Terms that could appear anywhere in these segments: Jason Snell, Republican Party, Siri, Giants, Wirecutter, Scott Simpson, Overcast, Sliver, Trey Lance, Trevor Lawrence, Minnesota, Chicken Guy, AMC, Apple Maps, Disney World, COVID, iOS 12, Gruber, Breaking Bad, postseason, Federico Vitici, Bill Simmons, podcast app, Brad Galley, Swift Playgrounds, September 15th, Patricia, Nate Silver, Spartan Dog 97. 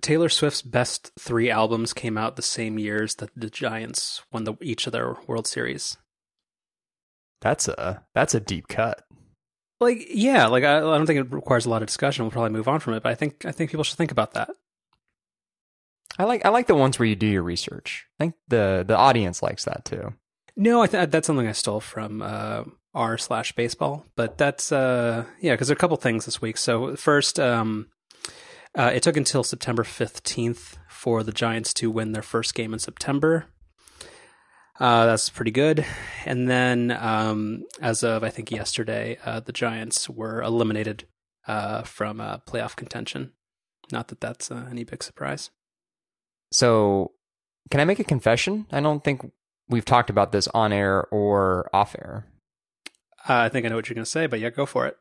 Taylor Swift's best three albums came out the same years that the Giants won each of their World Series. That's a deep cut. Like, yeah, like I don't think it requires a lot of discussion. We'll probably move on from it, but I think people should think about that. I like the ones where you do your research. I think the audience likes that too. No, that's something I stole from r/baseball, but that's yeah, because there are a couple things this week. So first, it took until September 15th for the Giants to win their first game in September. That's pretty good. And then as of, I think, yesterday, the Giants were eliminated from playoff contention. Not that that's any big surprise. So can I make a confession? I don't think we've talked about this on air or off air. I think I know what you're going to say, but yeah, go for it.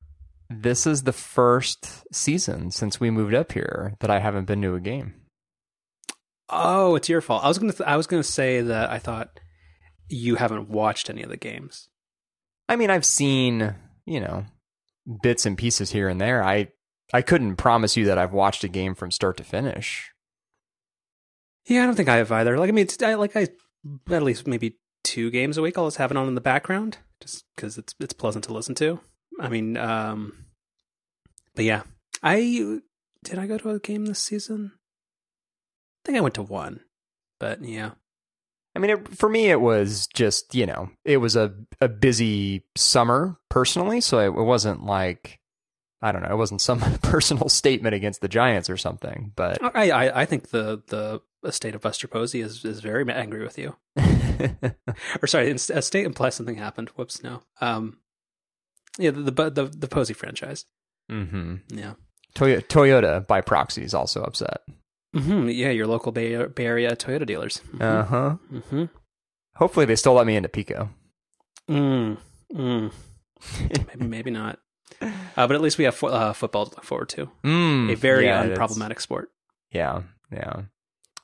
This is the first season since we moved up here that I haven't been to a game. Oh, it's your fault. I was gonna say that I thought you haven't watched any of the games. I mean, I've seen, you know, bits and pieces here and there. I couldn't promise you that I've watched a game from start to finish. Yeah, I don't think I have either. Like, I mean, I at least maybe two games a week. I'll just have it on in the background just because it's pleasant to listen to. I mean, but yeah, did I go to a game this season? I think I went to one, but yeah. I mean, for me, it was just, you know, it was a busy summer personally. So it wasn't like, I don't know, it wasn't some personal statement against the Giants or something, but I think the estate of Buster Posey is very angry with you. Or sorry, estate implies something happened. Whoops. No. Yeah, the Posey franchise. Mm-hmm. Yeah. Toyota by proxy is also upset. Mm-hmm. Yeah, your local Bay Area Toyota dealers. Mm-hmm. Uh-huh. Mm-hmm. Hopefully they still let me into Pico. Maybe not. But at least we have football to look forward to. A very unproblematic sport. Yeah, yeah.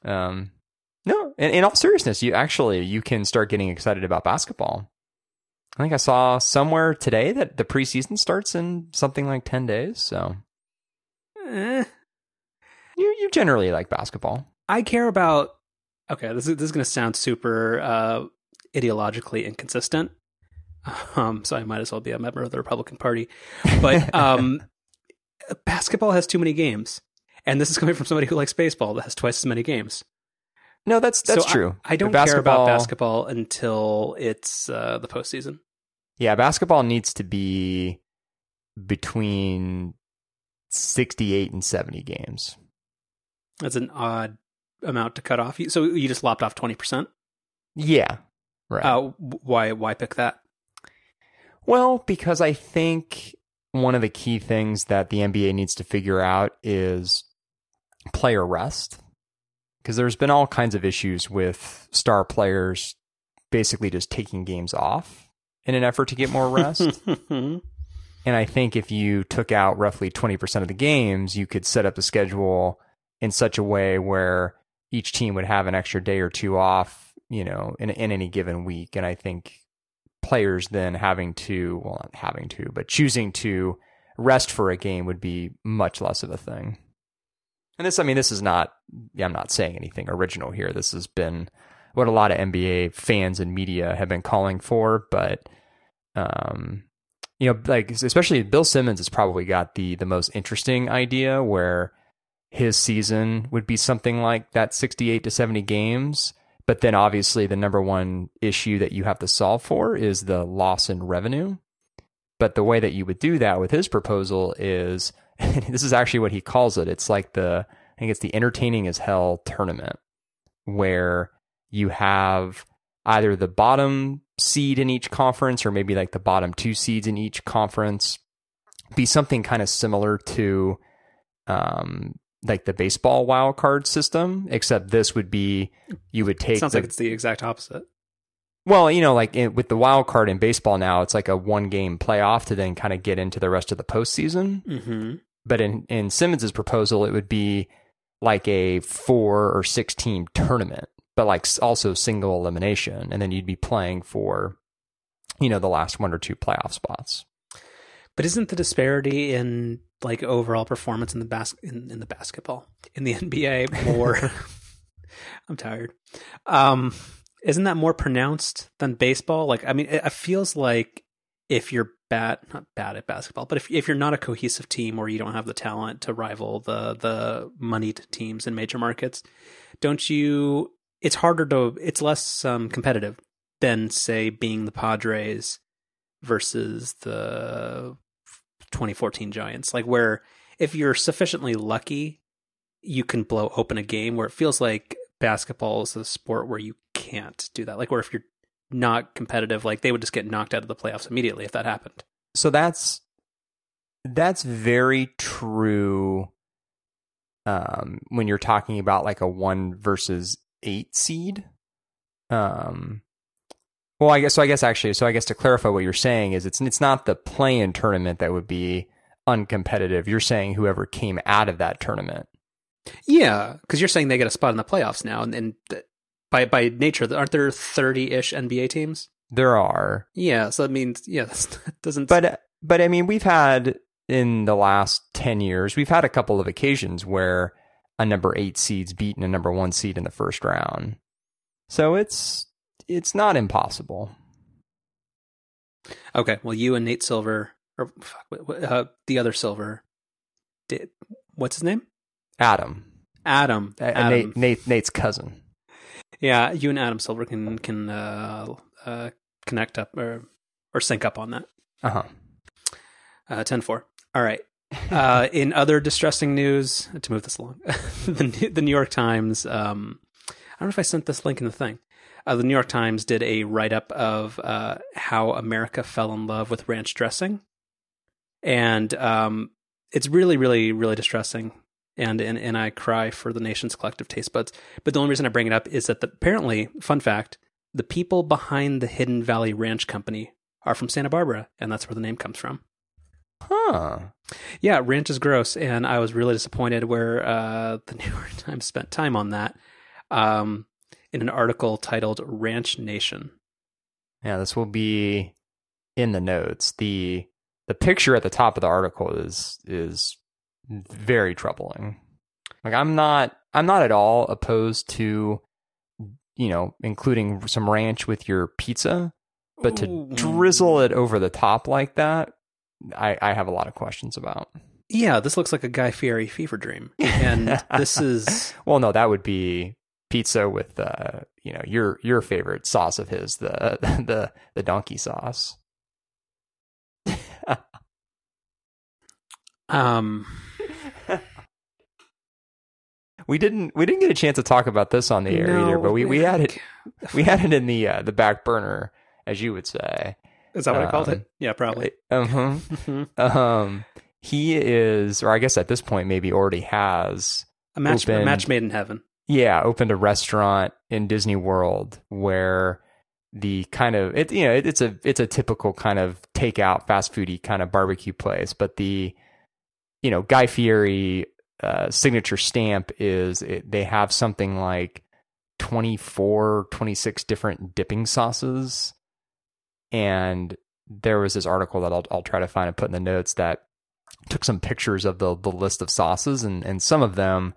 No, in all seriousness, you can start getting excited about basketball. I think I saw somewhere today that the preseason starts in something like 10 days, so... You generally like basketball. I care about... Okay, this is going to sound super ideologically inconsistent, so I might as well be a member of the Republican Party. But basketball has too many games, and this is coming from somebody who likes baseball that has twice as many games. No, that's true. I don't care about basketball until it's the postseason. Yeah, basketball needs to be between 68 and 70 games. That's an odd amount to cut off. So you just lopped off 20%? Yeah, right. Why pick that? Well, because I think one of the key things that the NBA needs to figure out is player rest. Because there's been all kinds of issues with star players basically just taking games off in an effort to get more rest. And I think if you took out roughly 20% of the games, you could set up the schedule in such a way where each team would have an extra day or two off, you know, in any given week. And I think players then choosing to rest for a game would be much less of a thing. And this is not, I'm not saying anything original here. This has been what a lot of NBA fans and media have been calling for. But, you know, like, especially Bill Simmons has probably got the most interesting idea where his season would be something like that 68 to 70 games. But then obviously the number one issue that you have to solve for is the loss in revenue. But the way that you would do that with his proposal is... And this is actually what he calls it. It's like the entertaining as hell tournament where you have either the bottom seed in each conference or maybe like the bottom two seeds in each conference be something kind of similar to like the baseball wild card system, except this would be, you would take... Sounds like it's the exact opposite. Well, you know, like with the wild card in baseball now, it's like a one-game playoff to then kind of get into the rest of the postseason. Mm-hmm. But in Simmons' proposal, it would be like a 4 or 6 team tournament, but like also single elimination. And then you'd be playing for, you know, the last 1 or 2 playoff spots. But isn't the disparity in like overall performance in the basketball in the NBA more. I'm tired. Isn't that more pronounced than baseball? Like, I mean, it feels like if you're not bad at basketball, but if you're not a cohesive team or you don't have the talent to rival the moneyed teams in major markets, it's less competitive than, say, being the Padres versus the 2014 Giants, like where if you're sufficiently lucky, you can blow open a game, where it feels like basketball is a sport where you can't do that. Like, or if you're not competitive, like they would just get knocked out of the playoffs immediately if that happened. So that's very true when you're talking about like a 1 versus 8 seed. Well, I guess to clarify what you're saying is it's not the play-in tournament that would be uncompetitive. You're saying whoever came out of that tournament. Yeah, because you're saying they get a spot in the playoffs now, and by nature, aren't there 30-ish NBA teams? There are. Yeah, so that means that doesn't. But I mean, we've had in the last 10 years, we've had a couple of occasions where a number 8 seed's beaten a number 1 seed in the first round. So it's not impossible. Okay, well, you and Nate Silver, or the other Silver, what's his name? Adam. Nate's cousin. Yeah, you and Adam Silver can connect up or sync up on that. Uh-huh. 10-4. All right. In other distressing news, to move this along, the New York Times, I don't know if I sent this link in the thing. The New York Times did a write-up of how America fell in love with ranch dressing. And it's really, really, really distressing. And I cry for the nation's collective taste buds. But the only reason I bring it up is that apparently, fun fact, the people behind the Hidden Valley Ranch Company are from Santa Barbara, and that's where the name comes from. Huh. Yeah, ranch is gross, and I was really disappointed where the New York Times spent time on that in an article titled Ranch Nation. Yeah, this will be in the notes. The picture at the top of the article is very troubling. Like, I'm not at all opposed to, including some ranch with your pizza, but to drizzle it over the top like that, I have a lot of questions about. Yeah, this looks like a Guy Fieri fever dream. And this is... Well, no, that would be pizza with, your favorite sauce of his, the donkey sauce. We didn't get a chance to talk about this on the air either, but we had it in the back burner, as you would say. Is that what I called it? Yeah, probably. He is, or I guess at this point maybe already has a match made in heaven. Yeah, opened a restaurant in Disney World where the kind of it's a typical kind of takeout fast foody kind of barbecue place, but the Guy Fieri signature stamp is they have something like 24, 26 different dipping sauces. And there was this article that I'll try to find and put in the notes that took some pictures of the list of sauces. And some of them,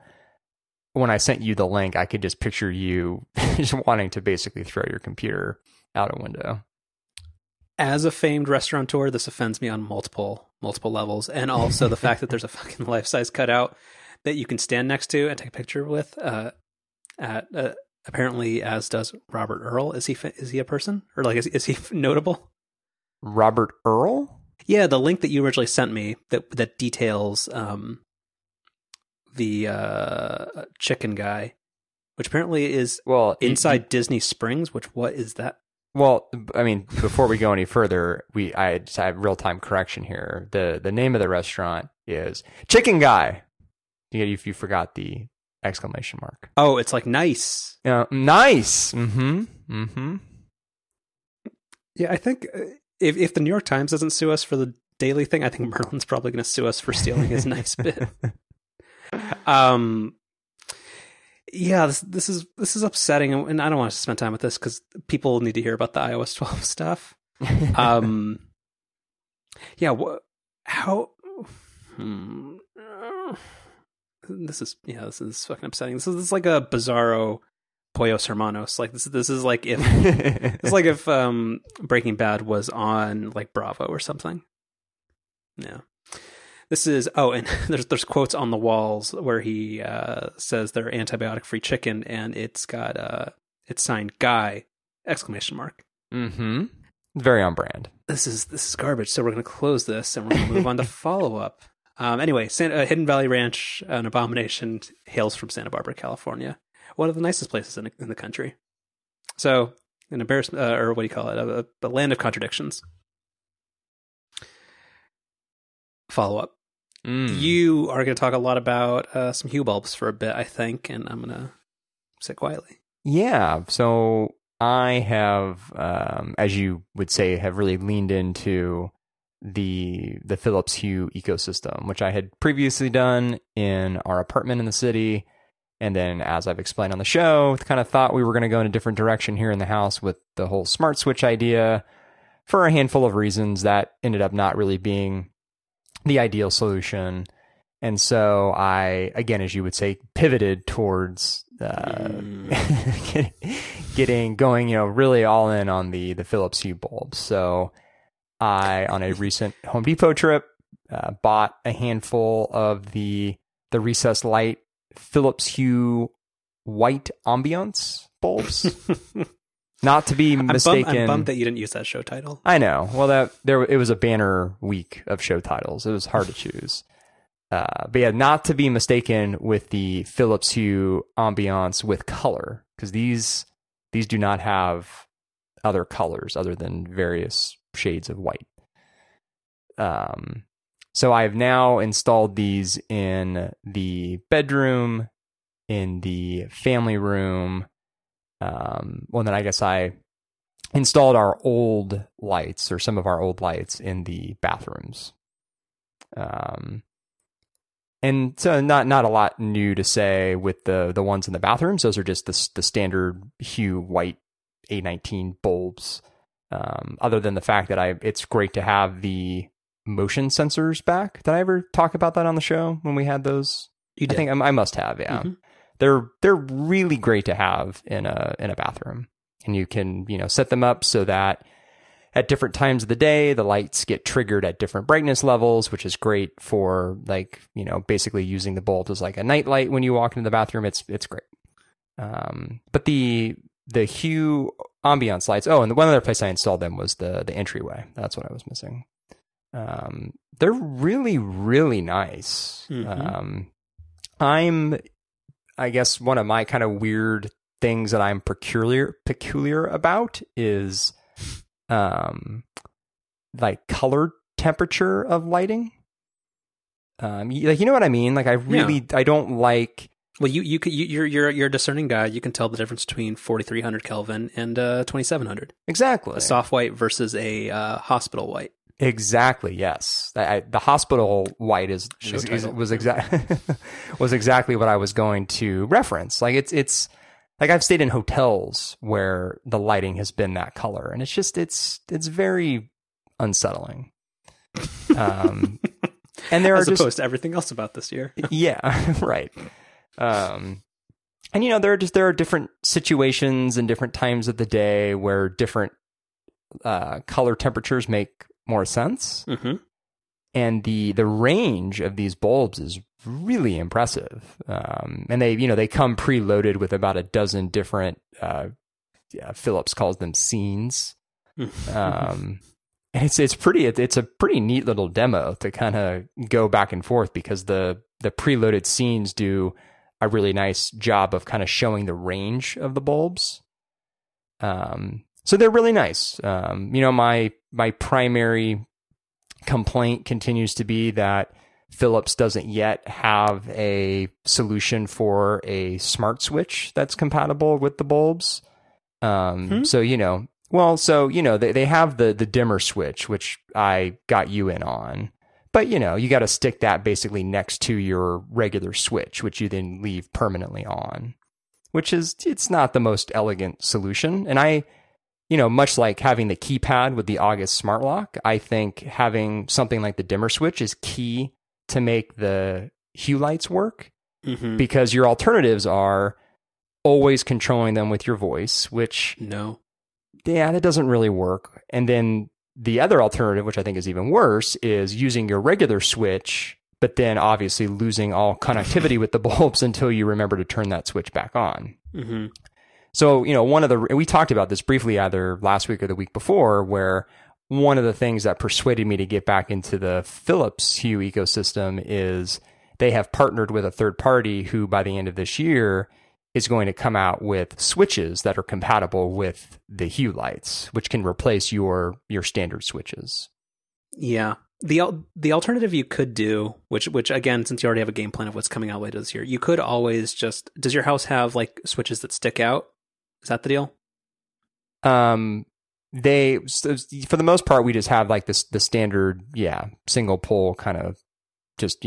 when I sent you the link, I could just picture you just wanting to basically throw your computer out a window. As a famed restaurateur, this offends me on multiple levels, and also the fact that there's a fucking life-size cutout that you can stand next to and take a picture with. Apparently, as does Robert Earl. Is he a person, or like is he notable? Robert Earl? Yeah, the link that you originally sent me that details the Chicken Guy, which apparently is inside Disney Springs. What is that? Well, I mean, before we go any further, I just have real-time correction here. The name of the restaurant is Chicken Guy. You forgot the exclamation mark. Oh, it's like nice. Nice. Mm-hmm. Mm-hmm. Yeah, I think if the New York Times doesn't sue us for the daily thing, I think Merlin's probably going to sue us for stealing his nice bit. Yeah, this is upsetting, and I don't want to spend time with this because people need to hear about the iOS 12 stuff. Yeah, how? This is fucking upsetting. This is like a bizarro Pollos Hermanos. Like this is like if it's like if Breaking Bad was on like Bravo or something. Yeah. This is and there's quotes on the walls where he says they're antibiotic free chicken, and it's got it's signed Guy ! Mm-hmm. Very on brand. This is garbage. So we're gonna close this and we're gonna move on to follow up. Anyway, Hidden Valley Ranch, an abomination, hails from Santa Barbara, California, one of the nicest places in the country. So, an embarrassment, or what do you call it? A land of contradictions. Follow up. You are going to talk a lot about some Hue bulbs for a bit, I think, and I'm going to sit quietly. Yeah. So I have, as you would say, have really leaned into the Philips Hue ecosystem, which I had previously done in our apartment in the city. And then, as I've explained on the show, kind of thought we were going to go in a different direction here in the house with the whole smart switch idea for a handful of reasons that ended up not really being the ideal solution. And so I, again, as you would say, pivoted towards going, really all in on the Philips Hue bulbs. So I, on a recent Home Depot trip, bought a handful of the recessed light Philips Hue white ambiance bulbs. Not to be mistaken. I'm bummed that you didn't use that show title. I know. Well, it was a banner week of show titles. It was hard to choose. But yeah, not to be mistaken with the Philips Hue ambiance with color, because these do not have other colors other than various shades of white. So I've now installed these in the bedroom, in the family room. Well, then I guess I installed our old lights, or some of our old lights, in the bathrooms. And so not a lot new to say with the ones in the bathrooms. Those are just the standard Hue white A19 bulbs. Other than the fact that it's great to have the motion sensors back. Did I ever talk about that on the show when we had those? You did. I think I must have. Yeah, mm-hmm. They're really great to have in a bathroom, and you can set them up so that at different times of the day the lights get triggered at different brightness levels, which is great for basically using the bulb as like a night light when you walk into the bathroom. It's great. But the Hue ambiance lights. Oh, and the one other place I installed them was the entryway. That's what I was missing. They're really, really nice. Mm-hmm. I guess one of my kind of weird things that I'm peculiar about is, like color temperature of lighting. Like, you know what I mean? Like I don't like. Well, you're a discerning guy. You can tell the difference between 4,300 Kelvin and 2,700. Exactly. A soft white versus a hospital white. Exactly. Yes, the hospital white was exactly what I was going to reference. Like it's like I've stayed in hotels where the lighting has been that color, and it's just it's very unsettling. And there as are opposed to everything else about this year. Yeah, right. And there are different situations and different times of the day where different color temperatures make more sense. Mm-hmm. And the range of these bulbs is really impressive. And they come preloaded with about a dozen different, Philips calls them scenes. And it's a pretty neat little demo to kind of go back and forth, because the preloaded scenes do a really nice job of kind of showing the range of the bulbs. So they're really nice. My primary complaint continues to be that Philips doesn't yet have a solution for a smart switch that's compatible with the bulbs. They have the dimmer switch, which I got you in on, but you got to stick that basically next to your regular switch, which you then leave permanently on, which is, it's not the most elegant solution. And much like having the keypad with the August smart lock, I think having something like the dimmer switch is key to make the hue lights work, mm-hmm. because your alternatives are always controlling them with your voice, which that doesn't really work. And then the other alternative, which I think is even worse, is using your regular switch, but then obviously losing all connectivity with the bulbs until you remember to turn that switch back on. Mm-hmm. So, you know, we talked about this briefly either last week or the week before, where one of the things that persuaded me to get back into the Philips Hue ecosystem is they have partnered with a third party who by the end of this year is going to come out with switches that are compatible with the Hue lights, which can replace your standard switches. Yeah. The alternative you could do, which again, since you already have a game plan of what's coming out later this year, you could always just, does your house have like switches that stick out? Is that the deal? For the most part, we just have like this, the standard, single pole kind of just,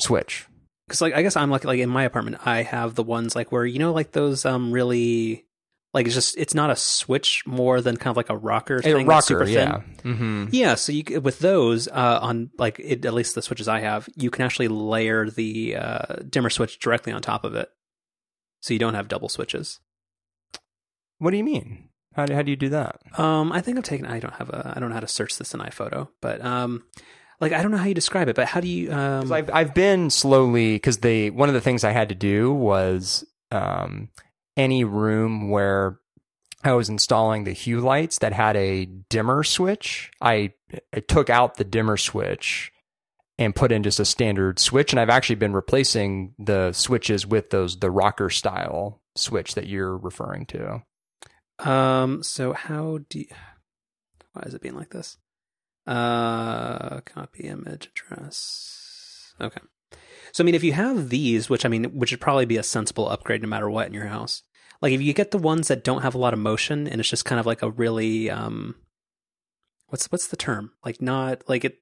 switch. Cause like, I guess I'm like in my apartment, I have the ones like where, like those, really like, it's just, it's not a switch more than kind of like a rocker thing. A rocker, super thin. Yeah. Mm-hmm. Yeah. So you, with those, on like, at least the switches I have, you can actually layer the, dimmer switch directly on top of it. So you don't have double switches. What do you mean? How do you do that? I don't know how to search this in iPhoto, but I don't know how you describe it, but how do you? I've been slowly, because one of the things I had to do was any room where I was installing the Hue lights that had a dimmer switch, I took out the dimmer switch and put in just a standard switch, and I've actually been replacing the switches with the rocker style switch that you're referring to. So why is it being like this? Copy image address. Okay. So, I mean, if you have these, which would probably be a sensible upgrade no matter what in your house, like if you get the ones that don't have a lot of motion and it's just kind of like a really, what's the term? Like not like it,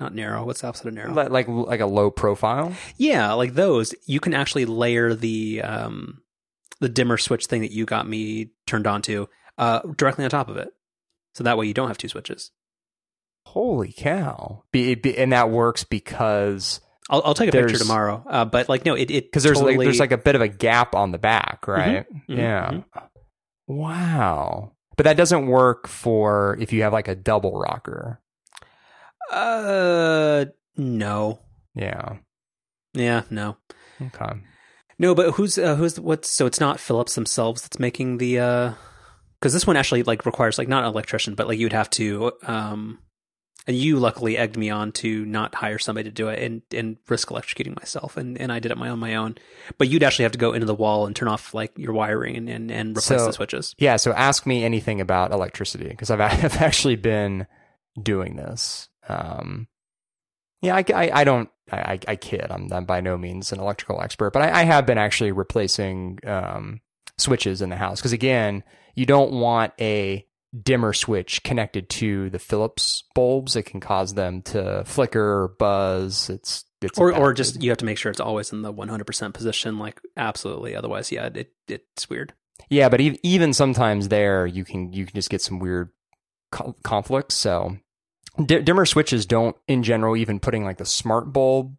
not narrow. What's the opposite of narrow? Like a low profile. Yeah. Like those, you can actually layer the dimmer switch thing that you got me turned on to directly on top of it. So that way you don't have two switches. Holy cow. And that works because... I'll take a picture tomorrow. But like, no, it because totally... there's like a bit of a gap on the back, right? Mm-hmm. Yeah. Mm-hmm. Wow. But that doesn't work for if you have like a double rocker. No. Yeah. Yeah, no. Okay. No, but so it's not Philips themselves that's making the, cause this one actually like requires like not an electrician, but like you'd have to, and you luckily egged me on to not hire somebody to do it and risk electrocuting myself. And I did it my own, but you'd actually have to go into the wall and turn off like your wiring and replace the switches. Yeah. So ask me anything about electricity cause I've actually been doing this. I kid. I'm by no means an electrical expert, but I have been actually replacing switches in the house. Because again, you don't want a dimmer switch connected to the Philips bulbs. It can cause them to flicker or buzz. Or just you have to make sure it's always in the 100% position. Like absolutely, otherwise, yeah, it's weird. Yeah, but even sometimes there, you can just get some weird conflicts. So. Dimmer switches don't, in general, even putting like the smart bulb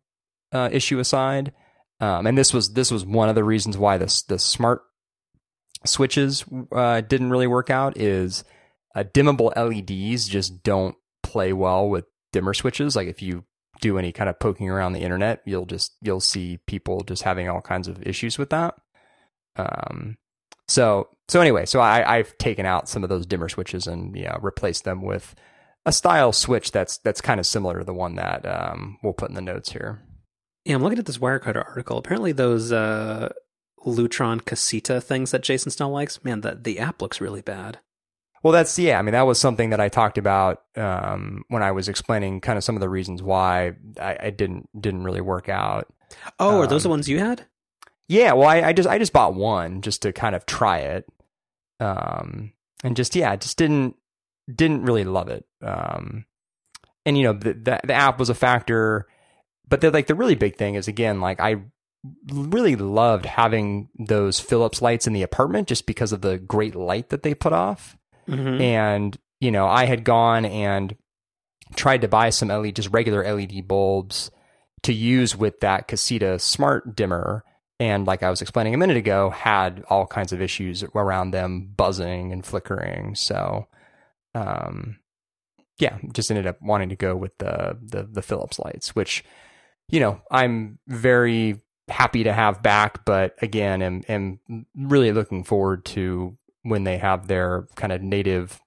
issue aside. And this was one of the reasons why the smart switches didn't really work out is dimmable LEDs just don't play well with dimmer switches. Like if you do any kind of poking around the internet, you'll see people just having all kinds of issues with that. So anyway, so I've taken out some of those dimmer switches and replaced them with a style switch that's kind of similar to the one that we'll put in the notes here. Yeah, I'm looking at this Wirecutter article. Apparently those Lutron Casita things that Jason Snell likes, man, the app looks really bad. Well, that was something that I talked about when I was explaining kind of some of the reasons why I didn't really work out. Oh, are those the ones you had? Yeah, well, I just bought one just to kind of try it. Just didn't really love it. And the app was a factor, but the really big thing is again, like I really loved having those Philips lights in the apartment just because of the great light that they put off. Mm-hmm. And, I had gone and tried to buy some LED, just regular LED bulbs to use with that Casita smart dimmer. And like I was explaining a minute ago, had all kinds of issues around them buzzing and flickering. So, yeah, just ended up wanting to go with the Philips lights, which, you know, I'm very happy to have back, but again, am really looking forward to when they have their kind of native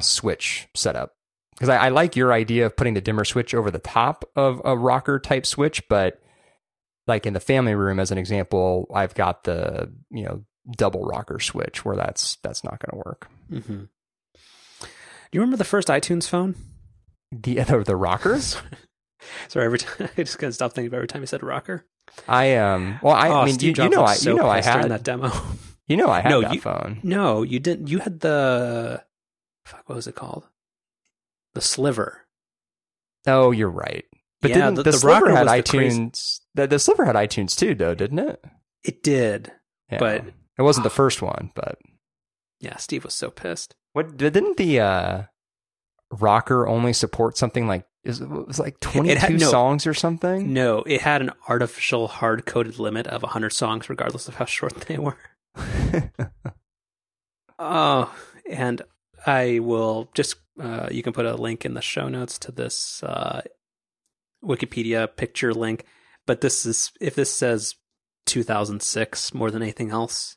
switch set up. Because I like your idea of putting the dimmer switch over the top of a rocker type switch, but like in the family room, as an example, I've got the, you know, double rocker switch where that's not going to work. Mm-hmm. Do you remember the first iTunes phone? The rockers? Sorry, every time I just couldn't stop thinking about every time you said rocker. I had during that demo. You know, I had phone. No, you didn't. You had the what was it called? The Sliver. Oh, you're right. But yeah, the Sliver had iTunes. The Sliver had iTunes too, though, didn't it? It did, yeah. But it wasn't the first one. But yeah, Steve was so pissed. What didn't the rocker only support something like? It was like 22 songs or something? No, it had an artificial hard-coded limit of 100 songs, regardless of how short they were. Oh, and I will just, you can put a link in the show notes to this Wikipedia picture link. But this is, if this says 2006 more than anything else,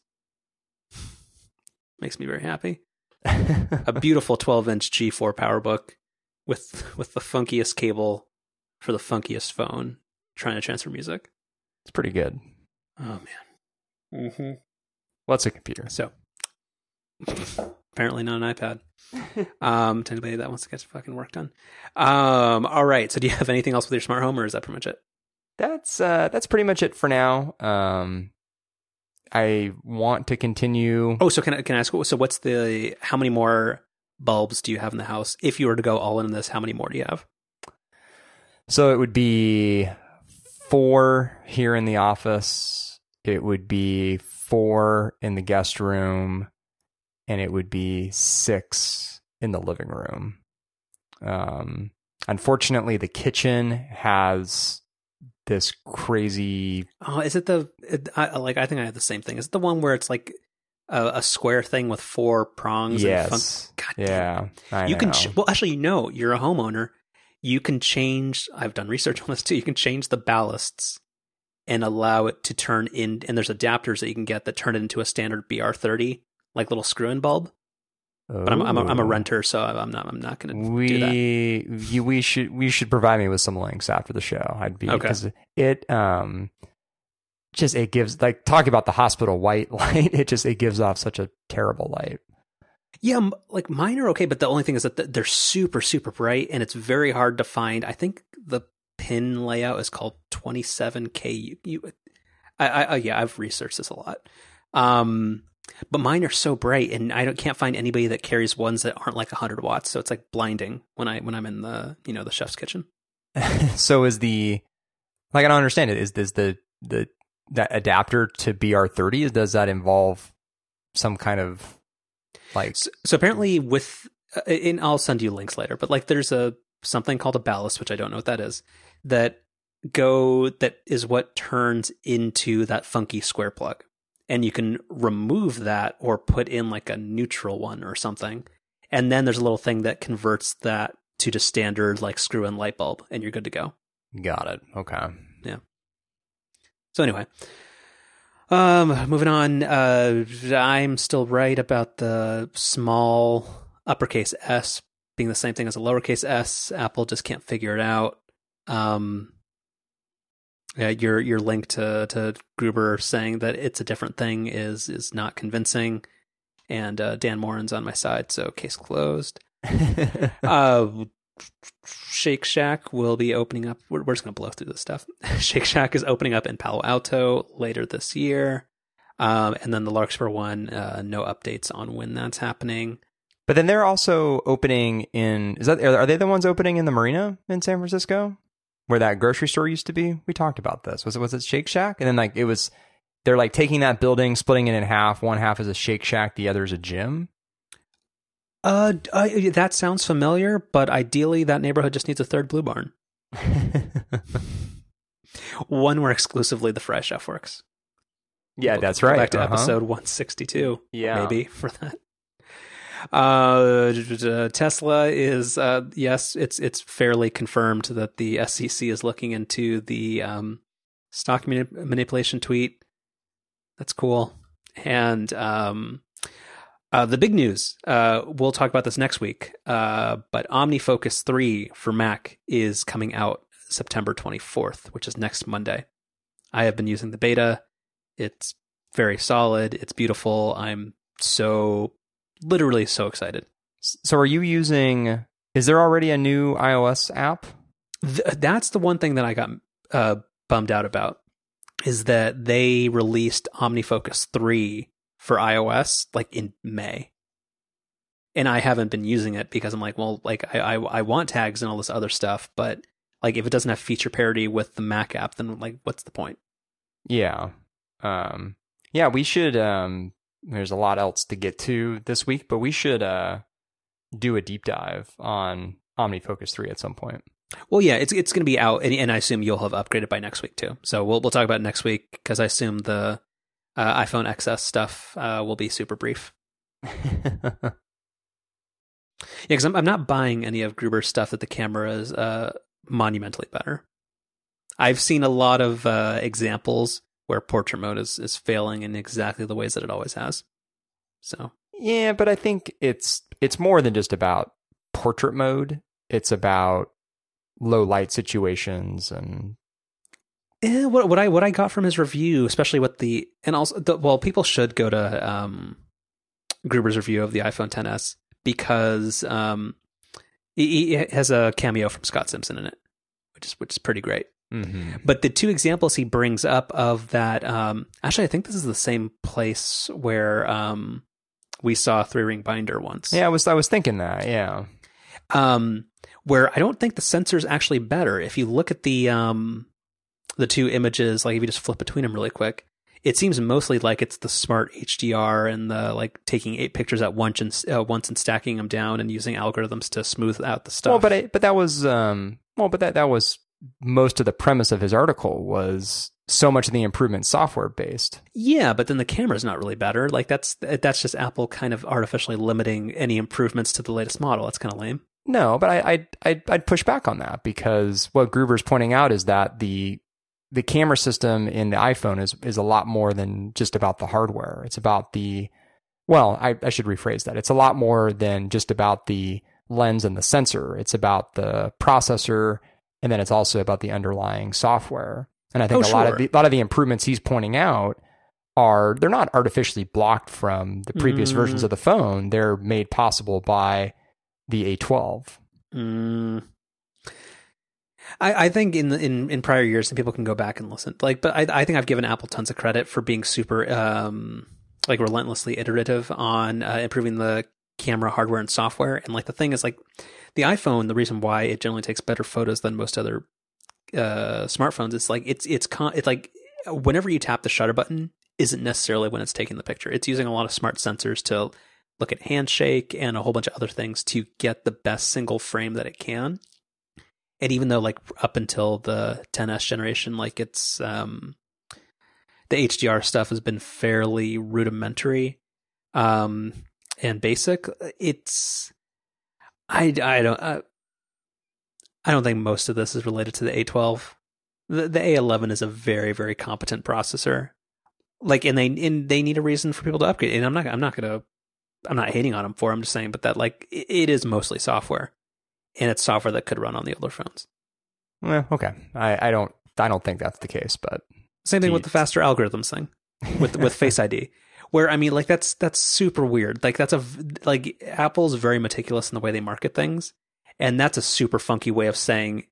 makes me very happy. A beautiful 12-inch G4 PowerBook. With the funkiest cable for the funkiest phone, trying to transfer music. It's pretty good. Oh, man. Mm-hmm. Well, it's a computer. So, apparently not an iPad. To anybody that wants to get fucking work done. All right. So, do you have anything else with your smart home, or is that pretty much it? That's pretty much it for now. I want to continue. Oh, so can I ask, so what's the, how many more bulbs do you have in the house? If you were to go all in on this, how many more do you have? So it would be 4 here in the office. It would be 4 in the guest room, and it would be 6 in the living room. Unfortunately, the kitchen has this crazy. Oh, is it I think I have the same thing. Is it the one where it's like a square thing with 4 prongs? Yes. And God damn. Yeah, I know. You can well, actually, no, you're a homeowner. You can change. I've done research on this too. You can change the ballasts and allow it to turn in. And there's adapters that you can get that turn it into a standard BR30, like little screw-in bulb. Ooh. But I'm a renter, so I'm not going to do that. You should provide me with some links after the show. I'd be okay. 'Cause it gives, like, talk about the hospital white light. It gives off such a terrible light. Yeah, like mine are okay, but the only thing is that they're super, super bright, and it's very hard to find. I think the pin layout is called 27K. I've researched this a lot. But mine are so bright, and I can't find anybody that carries ones that aren't like 100 watts. So it's like blinding when I'm in the, you know, the chef's kitchen. So is the, like, I don't understand it. Is this the that adapter to BR30, does that involve some kind of like... So apparently with, and I'll send you links later, but like there's something called a ballast, which I don't know what that is, that is what turns into that funky square plug. And you can remove that or put in like a neutral one or something. And then there's a little thing that converts that to just standard like screw-in light bulb, and you're good to go. Got it. Okay. Yeah. So anyway, moving on, I'm still right about the small uppercase S being the same thing as a lowercase s. Apple just can't figure it out. Yeah, your link to Gruber saying that it's a different thing is not convincing, and Dan Morin's on my side, so case closed. Shake Shack will be opening up. We're just going to blow through this stuff. Shake Shack is opening up in Palo Alto later this year. And then the Larkspur one, no updates on when that's happening. But then they're also opening in, are they the ones opening in the Marina in San Francisco where that grocery store used to be? We talked about this. Was it Shake Shack? And then like they're like taking that building, splitting it in half. One half is a Shake Shack. The other is a gym. That sounds familiar, but ideally that neighborhood just needs a third Blue Barn. One where exclusively the Fry Chef works. Yeah, we'll that's right. Back to episode 162. Yeah, maybe for that. Tesla is yes, it's fairly confirmed that the SEC is looking into the stock manipulation tweet. That's cool. And the big news, we'll talk about this next week, but OmniFocus 3 for Mac is coming out September 24th, which is next Monday. I have been using the beta. It's very solid. It's beautiful. I'm so excited. So are you using, is there already a new iOS app? That's the one thing that I got bummed out about, is that they released OmniFocus 3 for iOS like in May. And I haven't been using it because I'm like, well, like I want tags and all this other stuff, but like if it doesn't have feature parity with the Mac app, then like what's the point? Yeah. Yeah, we should, there's a lot else to get to this week, but we should do a deep dive on OmniFocus 3 at some point. Well, yeah, it's going to be out, and I assume you'll have upgraded by next week too. So we'll talk about it next week, because I assume the iPhone XS stuff will be super brief. Yeah, because I'm not buying any of Gruber's stuff that the camera is monumentally better. I've seen a lot of examples where portrait mode is failing in exactly the ways that it always has. So yeah, but I think it's more than just about portrait mode. It's about low light situations and what I got from his review, especially with the people should go to Gruber's review of the iPhone XS, because he has a cameo from Scott Simpson in it, which is pretty great. Mm-hmm. But the two examples he brings up of that, actually, I think this is the same place where we saw Three Ring Binder once. Yeah, I was thinking that. Yeah, where I don't think the sensor is actually better. If you look at the two images, like if you just flip between them really quick, it seems mostly like it's the smart HDR and the like taking 8 pictures at once and stacking them down and using algorithms to smooth out the stuff. Well, that was. Most of the premise of his article was so much of the improvement software based. Yeah, but then the camera's not really better. Like that's just Apple kind of artificially limiting any improvements to the latest model. That's kind of lame. No, but I'd push back on that, because what Gruber's pointing out is that the camera system in the iPhone is a lot more than just about the hardware. It's about I should rephrase that. It's a lot more than just about the lens and the sensor. It's about the processor. And then it's also about the underlying software. And I think a lot of the improvements he's pointing out they're not artificially blocked from the previous versions of the phone. They're made possible by the A12. Mm. I think in prior years, and people can go back and listen. Like, but I think I've given Apple tons of credit for being super like relentlessly iterative on improving the camera hardware and software. And like the thing is, like the iPhone, the reason why it generally takes better photos than most other smartphones, it's like it's like whenever you tap the shutter button isn't necessarily when it's taking the picture. It's using a lot of smart sensors to look at handshake and a whole bunch of other things to get the best single frame that it can. And even though like up until the 10s generation, like it's the HDR stuff has been fairly rudimentary and basic, it's I don't think most of this is related to the A12. The A11 is a very, very competent processor. Like, and they need a reason for people to upgrade. And I'm not hating on them for. I'm just saying, but that like it is mostly software, and it's software that could run on the older phones. Well, okay, I don't think that's the case. But same thing with the faster algorithms thing with Face ID. Where, I mean, like, that's super weird. Like, Apple's very meticulous in the way they market things. And that's a super funky way of saying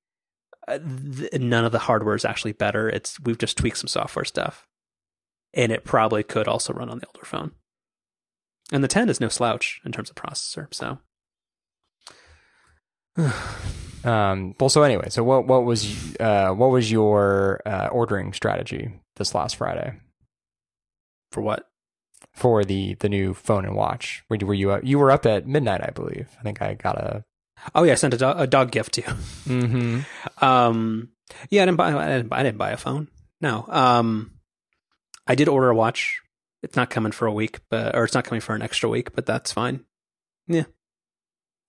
none of the hardware is actually better. We've just tweaked some software stuff. And it probably could also run on the older phone. And the 10 is no slouch in terms of processor, so. Well, so anyway, so what was your ordering strategy this last Friday? For what? for the new phone and watch. Were you up at midnight, I believe. I think I got a... Oh, yeah, I sent a dog gift to you. Mm-hmm. Yeah, I didn't buy a phone. No. I did order a watch. It's not coming for a week, or it's not coming for an extra week, but that's fine. Yeah.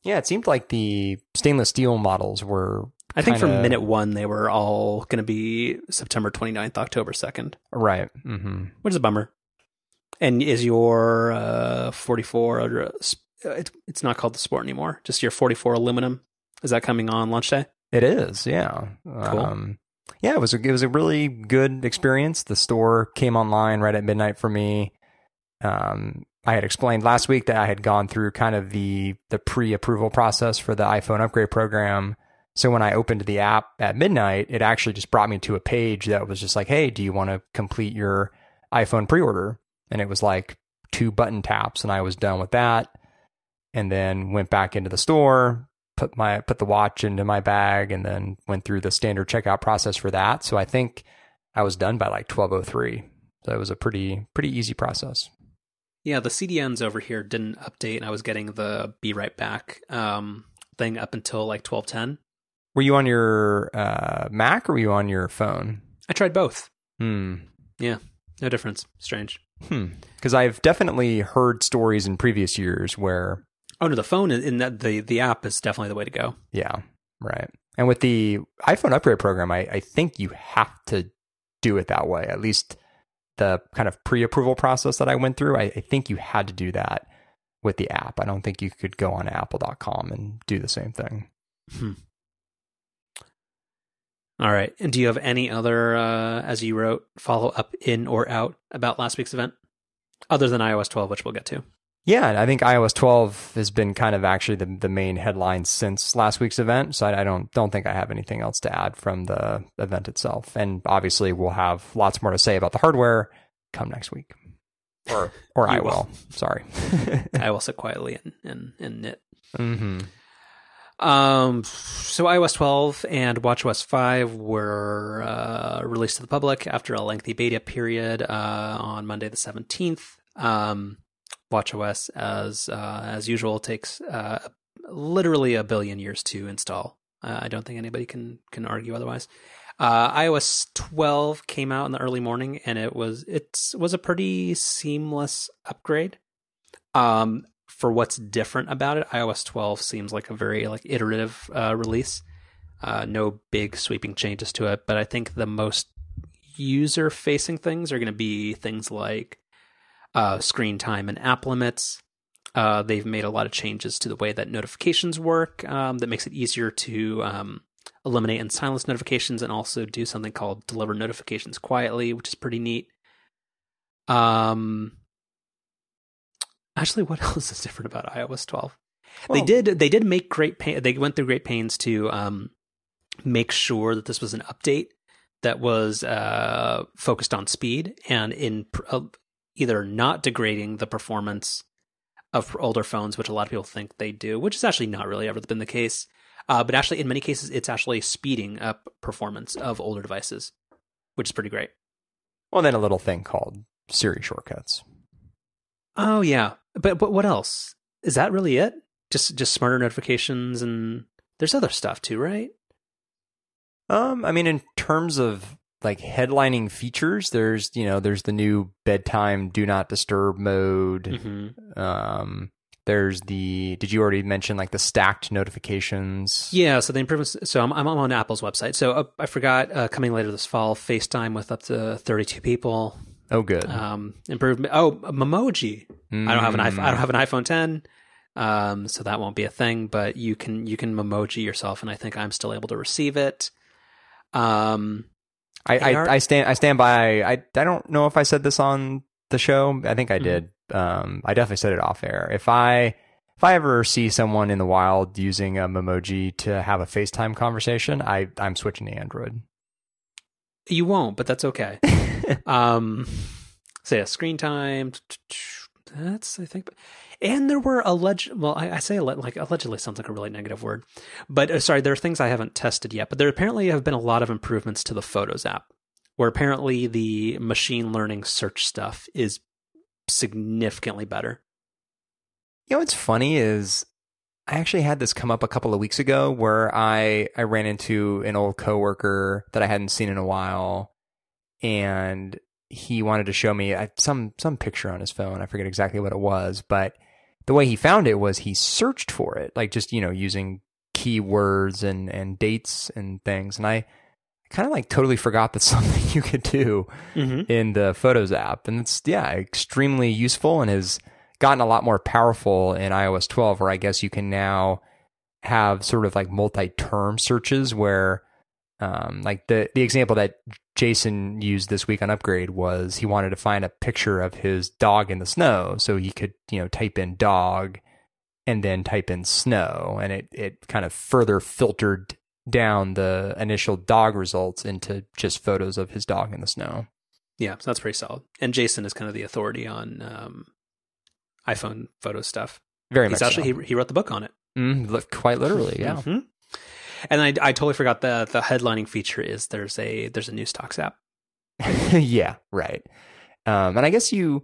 Yeah, it seemed like the stainless steel models were... I think from minute one, they were all going to be September 29th, October 2nd. Right. Mm-hmm. Which is a bummer. And is your 44, it's not called the Sport anymore, just your 44 aluminum, is that coming on launch day? It is, yeah. Cool. Yeah, it was a really good experience. The store came online right at midnight for me. I had explained last week that I had gone through kind of the pre-approval process for the iPhone upgrade program. So when I opened the app at midnight, it actually just brought me to a page that was just like, hey, do you want to complete your iPhone pre-order? And it was like 2 button taps, and I was done with that. And then went back into the store, put the watch into my bag, and then went through the standard checkout process for that. So I think I was done by like 12:03. So it was a pretty easy process. Yeah, the CDNs over here didn't update, and I was getting the be right back thing up until like 12:10. Were you on your Mac or were you on your phone? I tried both. Yeah, no difference. Strange. Because I've definitely heard stories in previous years where... Oh, no, the phone in that the app is definitely the way to go. Yeah, right. And with the iPhone upgrade program, I think you have to do it that way. At least the kind of pre-approval process that I went through, I think you had to do that with the app. I don't think you could go on apple.com and do the same thing. All right. And do you have any other, as you wrote, follow-up in or out about last week's event? Other than iOS 12, which we'll get to. Yeah, I think iOS 12 has been kind of actually the main headline since last week's event. So I don't think I have anything else to add from the event itself. And obviously, we'll have lots more to say about the hardware come next week. Or I will. Sorry. I will sit quietly and knit. Mm-hmm. So iOS 12 and watchOS 5 were released to the public after a lengthy beta period on Monday the 17th. WatchOS, as usual, takes literally a billion years to install. I don't think anybody can argue otherwise. iOS 12 came out in the early morning, and it was a pretty seamless upgrade. For what's different about it, iOS 12 seems like a very iterative release. No big sweeping changes to it, but I think the most user-facing things are going to be things like screen time and app limits. They've made a lot of changes to the way that notifications work that makes it easier to eliminate and silence notifications, and also do something called deliver notifications quietly, which is pretty neat. Actually, what else is different about iOS 12? Well, they did make great pains. They went through great pains to make sure that this was an update that was focused on speed and in either not degrading the performance of older phones, which a lot of people think they do, which is actually not really ever been the case. But actually, in many cases, it's actually speeding up performance of older devices, which is pretty great. Well, then a little thing called Siri shortcuts. Oh, yeah. But what else? Is that really it? Just smarter notifications, and there's other stuff too, right? I mean, in terms of headlining features, there's the new bedtime do not disturb mode. Mm-hmm. There's the, did you already mention the stacked notifications? Yeah, so the improvements, so I'm on Apple's website. So I forgot, coming later this fall, FaceTime with up to 32 people. Oh, good. Improvement. Oh, Memoji. I don't have an iPhone 10, so that won't be a thing. But you can Memoji yourself, and I think I'm still able to receive it. I stand by. I don't know if I said this on the show. I think I did. I definitely said it off air. If I ever see someone in the wild using a Memoji to have a FaceTime conversation, I'm switching to Android. You won't, but that's okay. So yeah, screen time, that's, I think, and there were allegedly sounds like a really negative word, but sorry, there are things I haven't tested yet, but there apparently have been a lot of improvements to the Photos app, where apparently the machine learning search stuff is significantly better. You know what's funny is I actually had this come up a couple of weeks ago where I ran into an old coworker that I hadn't seen in a while, and he wanted to show me some picture on his phone. I forget exactly what it was, but the way he found it was he searched for it, like just, you know, using keywords and dates and things. And I kind of like totally forgot that's something you could do in the Photos app. And it's, yeah, extremely useful and has gotten a lot more powerful in iOS 12, where I guess you can now have sort of like multi-term searches where like the example that Jason used this week on Upgrade was he wanted to find a picture of his dog in the snow. So he could, you know, type in dog and then type in snow. And it kind of further filtered down the initial dog results into just photos of his dog in the snow. Yeah, so that's pretty solid. And Jason is kind of the authority on iPhone photo stuff. Very much. Actually, he wrote the book on it. Quite literally, yeah. And I totally forgot the headlining feature is there's a news talks app. Yeah, right. And I guess you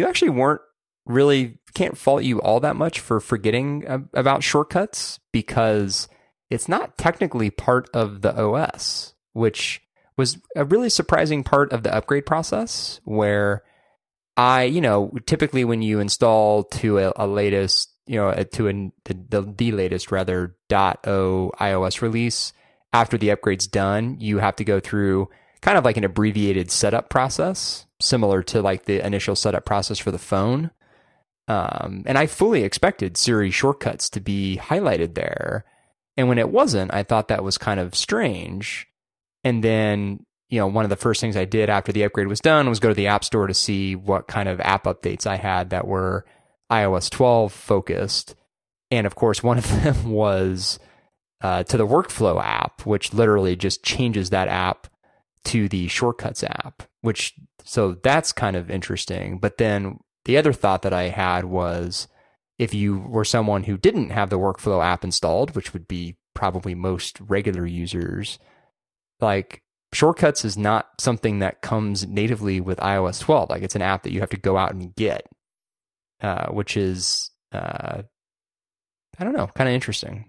actually weren't really, can't fault you all that much for forgetting about shortcuts, because it's not technically part of the OS, which was a really surprising part of the upgrade process, where typically when you install to a latest, you know, to the latest rather .0 iOS release, after the upgrade's done, you have to go through kind of like an abbreviated setup process, similar to like the initial setup process for the phone. And I fully expected Siri shortcuts to be highlighted there. And when it wasn't, I thought that was kind of strange. And then, you know, one of the first things I did after the upgrade was done was go to the App Store to see what kind of app updates I had that were iOS 12 focused. And of course, one of them was to the Workflow app, which literally just changes that app to the Shortcuts app, which, so that's kind of interesting. But then the other thought that I had was, if you were someone who didn't have the Workflow app installed, which would be probably most regular users, like Shortcuts is not something that comes natively with iOS 12. Like it's an app that you have to go out and get, which is, I don't know, kind of interesting.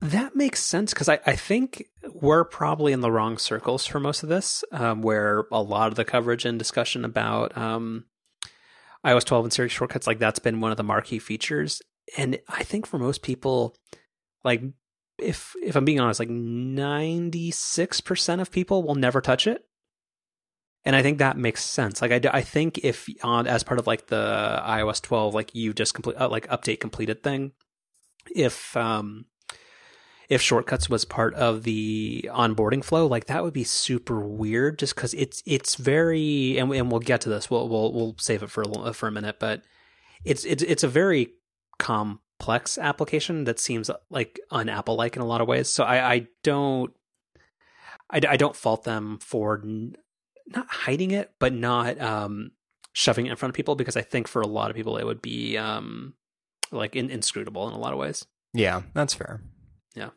That makes sense, because I think we're probably in the wrong circles for most of this, where a lot of the coverage and discussion about iOS 12 and Siri shortcuts, like that's been one of the marquee features. And I think for most people, like if I'm being honest, like 96% of people will never touch it. And I think that makes sense. Like I think if as part of like the iOS 12, like you just complete, like update completed thing, if shortcuts was part of the onboarding flow, like that would be super weird, just because it's very, and we'll get to this. We'll save it for a minute, but it's a very complex application that seems like un-Apple-like in a lot of ways. So I don't fault them for not hiding it, but not shoving it in front of people, because I think for a lot of people it would be like inscrutable in a lot of ways. Yeah, that's fair. Yeah,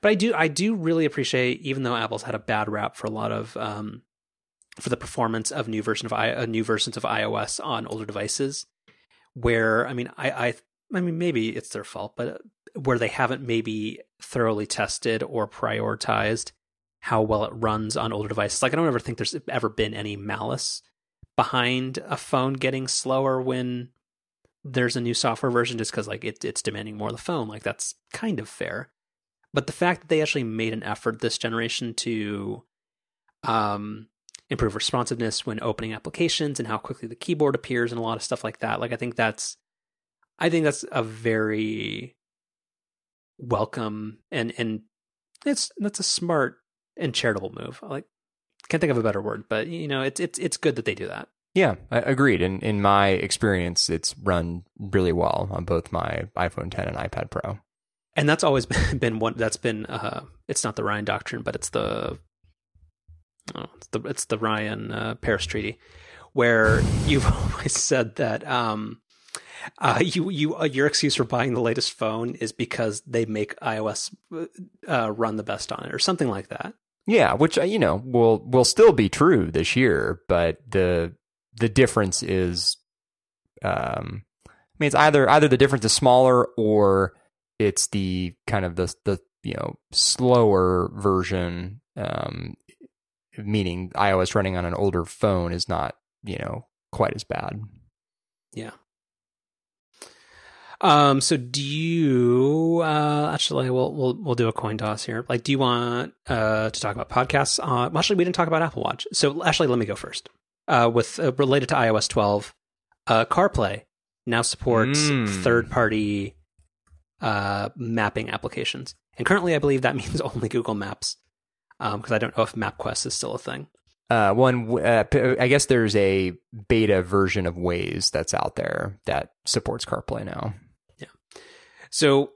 but I do really appreciate, even though Apple's had a bad rap for a lot of for the performance of new versions of iOS on older devices, where I mean maybe it's their fault, but where they haven't maybe thoroughly tested or prioritized how well it runs on older devices. Like I don't ever think there's ever been any malice behind a phone getting slower when there's a new software version, just because like it's demanding more of the phone. Like that's kind of fair. But the fact that they actually made an effort this generation to improve responsiveness when opening applications and how quickly the keyboard appears and a lot of stuff like that, like I think that's a very welcome and that's a smart and charitable move. Like can't think of a better word, but you know, it's good that they do that. Yeah, agreed. In my experience, it's run really well on both my iPhone 10 and iPad Pro. And that's always been one. That's been it's not the Ryan Doctrine, but it's the Ryan Paris Treaty, where you've always said that your excuse for buying the latest phone is because they make iOS run the best on it, or something like that. Yeah, which you know will still be true this year, but the difference is I mean, it's either the difference is smaller, or it's the kind of the slower version, meaning iOS running on an older phone is not, quite as bad. Yeah. So do you, actually we'll do a coin toss here. Like, do you want, to talk about podcasts? Actually, we didn't talk about Apple Watch. So actually, let me go first, with related to iOS 12, CarPlay now supports third-party, mapping applications. And currently I believe that means only Google Maps. Cause I don't know if MapQuest is still a thing. I guess there's a beta version of Waze that's out there that supports CarPlay now. Yeah. So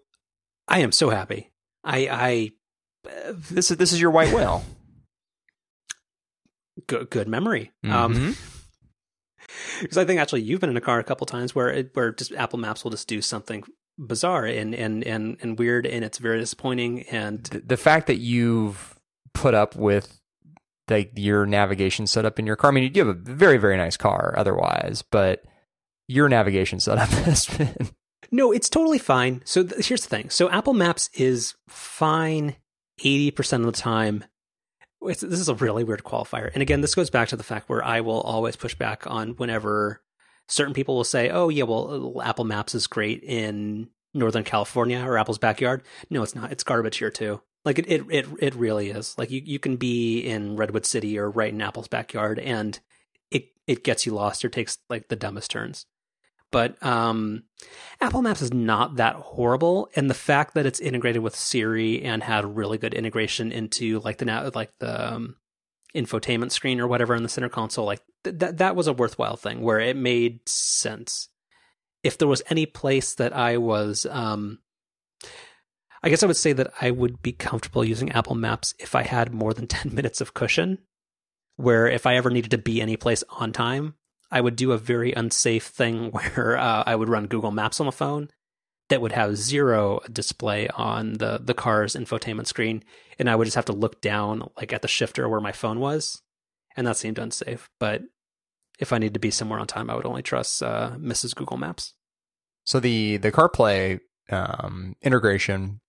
I am so happy. I this is your white whale. Good memory. Mm-hmm. Because I think actually you've been in a car a couple times where just Apple Maps will just do something bizarre and weird, and it's very disappointing. And the fact that you've put up with your navigation setup in your car. I mean, you have a very, very nice car otherwise, but your navigation setup has been... No, it's totally fine. So here's the thing. So Apple Maps is fine 80% of the time. This is a really weird qualifier. And again, this goes back to the fact where I will always push back on whenever certain people will say, oh yeah, well, Apple Maps is great in Northern California or Apple's backyard. No, it's not. It's garbage here too. Like it really is. Like you can be in Redwood City or right in Apple's backyard, and it gets you lost or takes like the dumbest turns. But Apple Maps is not that horrible, and the fact that it's integrated with Siri and had really good integration into the infotainment screen or whatever in the center console, like that was a worthwhile thing where it made sense. If there was any place that I was I guess I would say that I would be comfortable using Apple Maps if I had more than 10 minutes of cushion, where if I ever needed to be any place on time, I would do a very unsafe thing where I would run Google Maps on the phone that would have zero display on the car's infotainment screen, and I would just have to look down like at the shifter where my phone was, and that seemed unsafe. But if I needed to be somewhere on time, I would only trust Mrs. Google Maps. So the CarPlay integration,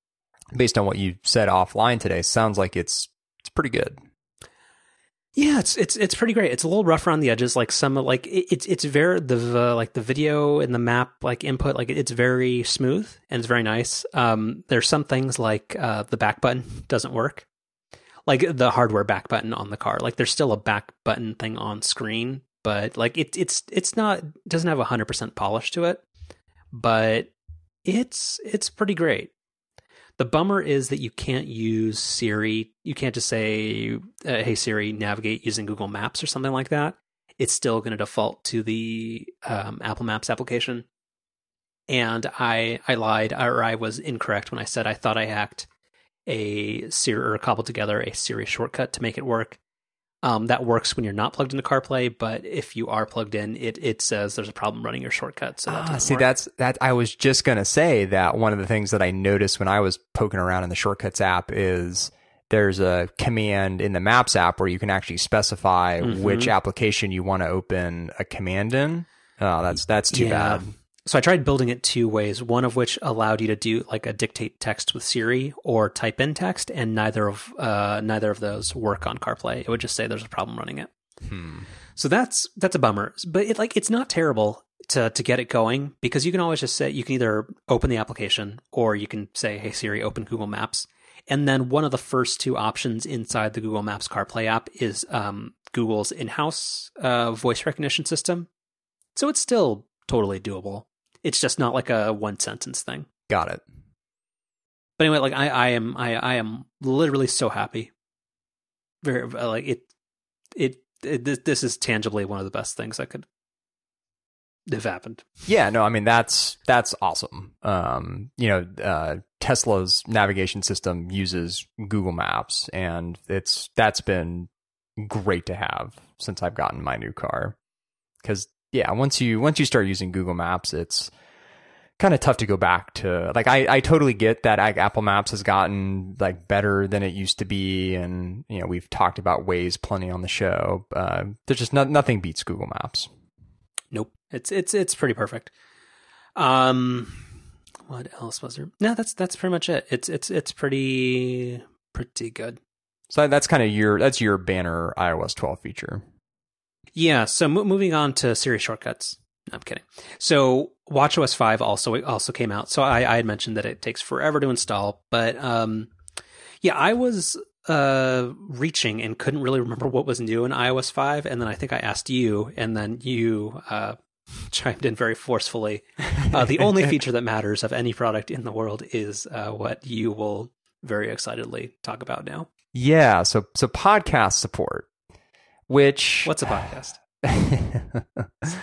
based on what you said offline today, sounds like it's pretty good. Yeah, it's pretty great. It's a little rough around the edges, like some like it's very the video and the map like input, like it's very smooth and it's very nice. There's some things like the back button doesn't work, like the hardware back button on the car. Like there's still a back button thing on screen, but like it's not, doesn't have 100% polish to it, but it's pretty great. The bummer is that you can't use Siri. You can't just say, hey, Siri, navigate using Google Maps or something like that. It's still going to default to the Apple Maps application. And I lied, or I was incorrect when I said I thought I hacked a Siri, or cobbled together a Siri shortcut to make it work. That works when you're not plugged into CarPlay, but if you are plugged in, it says there's a problem running your shortcut. So that I was just going to say that one of the things that I noticed when I was poking around in the shortcuts app is there's a command in the Maps app where you can actually specify which application you want to open a command in. Oh, that's too bad. So I tried building it two ways, one of which allowed you to do like a dictate text with Siri or type in text, and neither of those work on CarPlay. It would just say there's a problem running it. So that's a bummer, but it's not terrible to get it going, because you can always just say, you can either open the application or you can say, hey, Siri, open Google Maps. And then one of the first two options inside the Google Maps CarPlay app is Google's in-house voice recognition system. So it's still totally doable. It's just not like a one sentence thing. Got it. But anyway, like I am literally so happy. Very like it this is tangibly one of the best things that could have happened. Yeah, no, I mean that's awesome. Tesla's navigation system uses Google Maps, and that's been great to have since I've gotten my new car. Because yeah, once you start using Google Maps, it's kind of tough to go back to. Like, I totally get that Apple Maps has gotten like better than it used to be, and we've talked about Waze plenty on the show. There's just nothing beats Google Maps. Nope. It's pretty perfect. What else was there? No, that's pretty much it. It's pretty good. So that's kind of your banner iOS 12 feature. Yeah. So moving on to Siri shortcuts. No, I'm kidding. So watchOS 5 also came out. So I had mentioned that it takes forever to install, but yeah, I was reaching and couldn't really remember what was new in iOS 5. And then I think I asked you, and then you chimed in very forcefully. The only feature that matters of any product in the world is what you will very excitedly talk about now. Yeah. So podcast support, which... What's a podcast?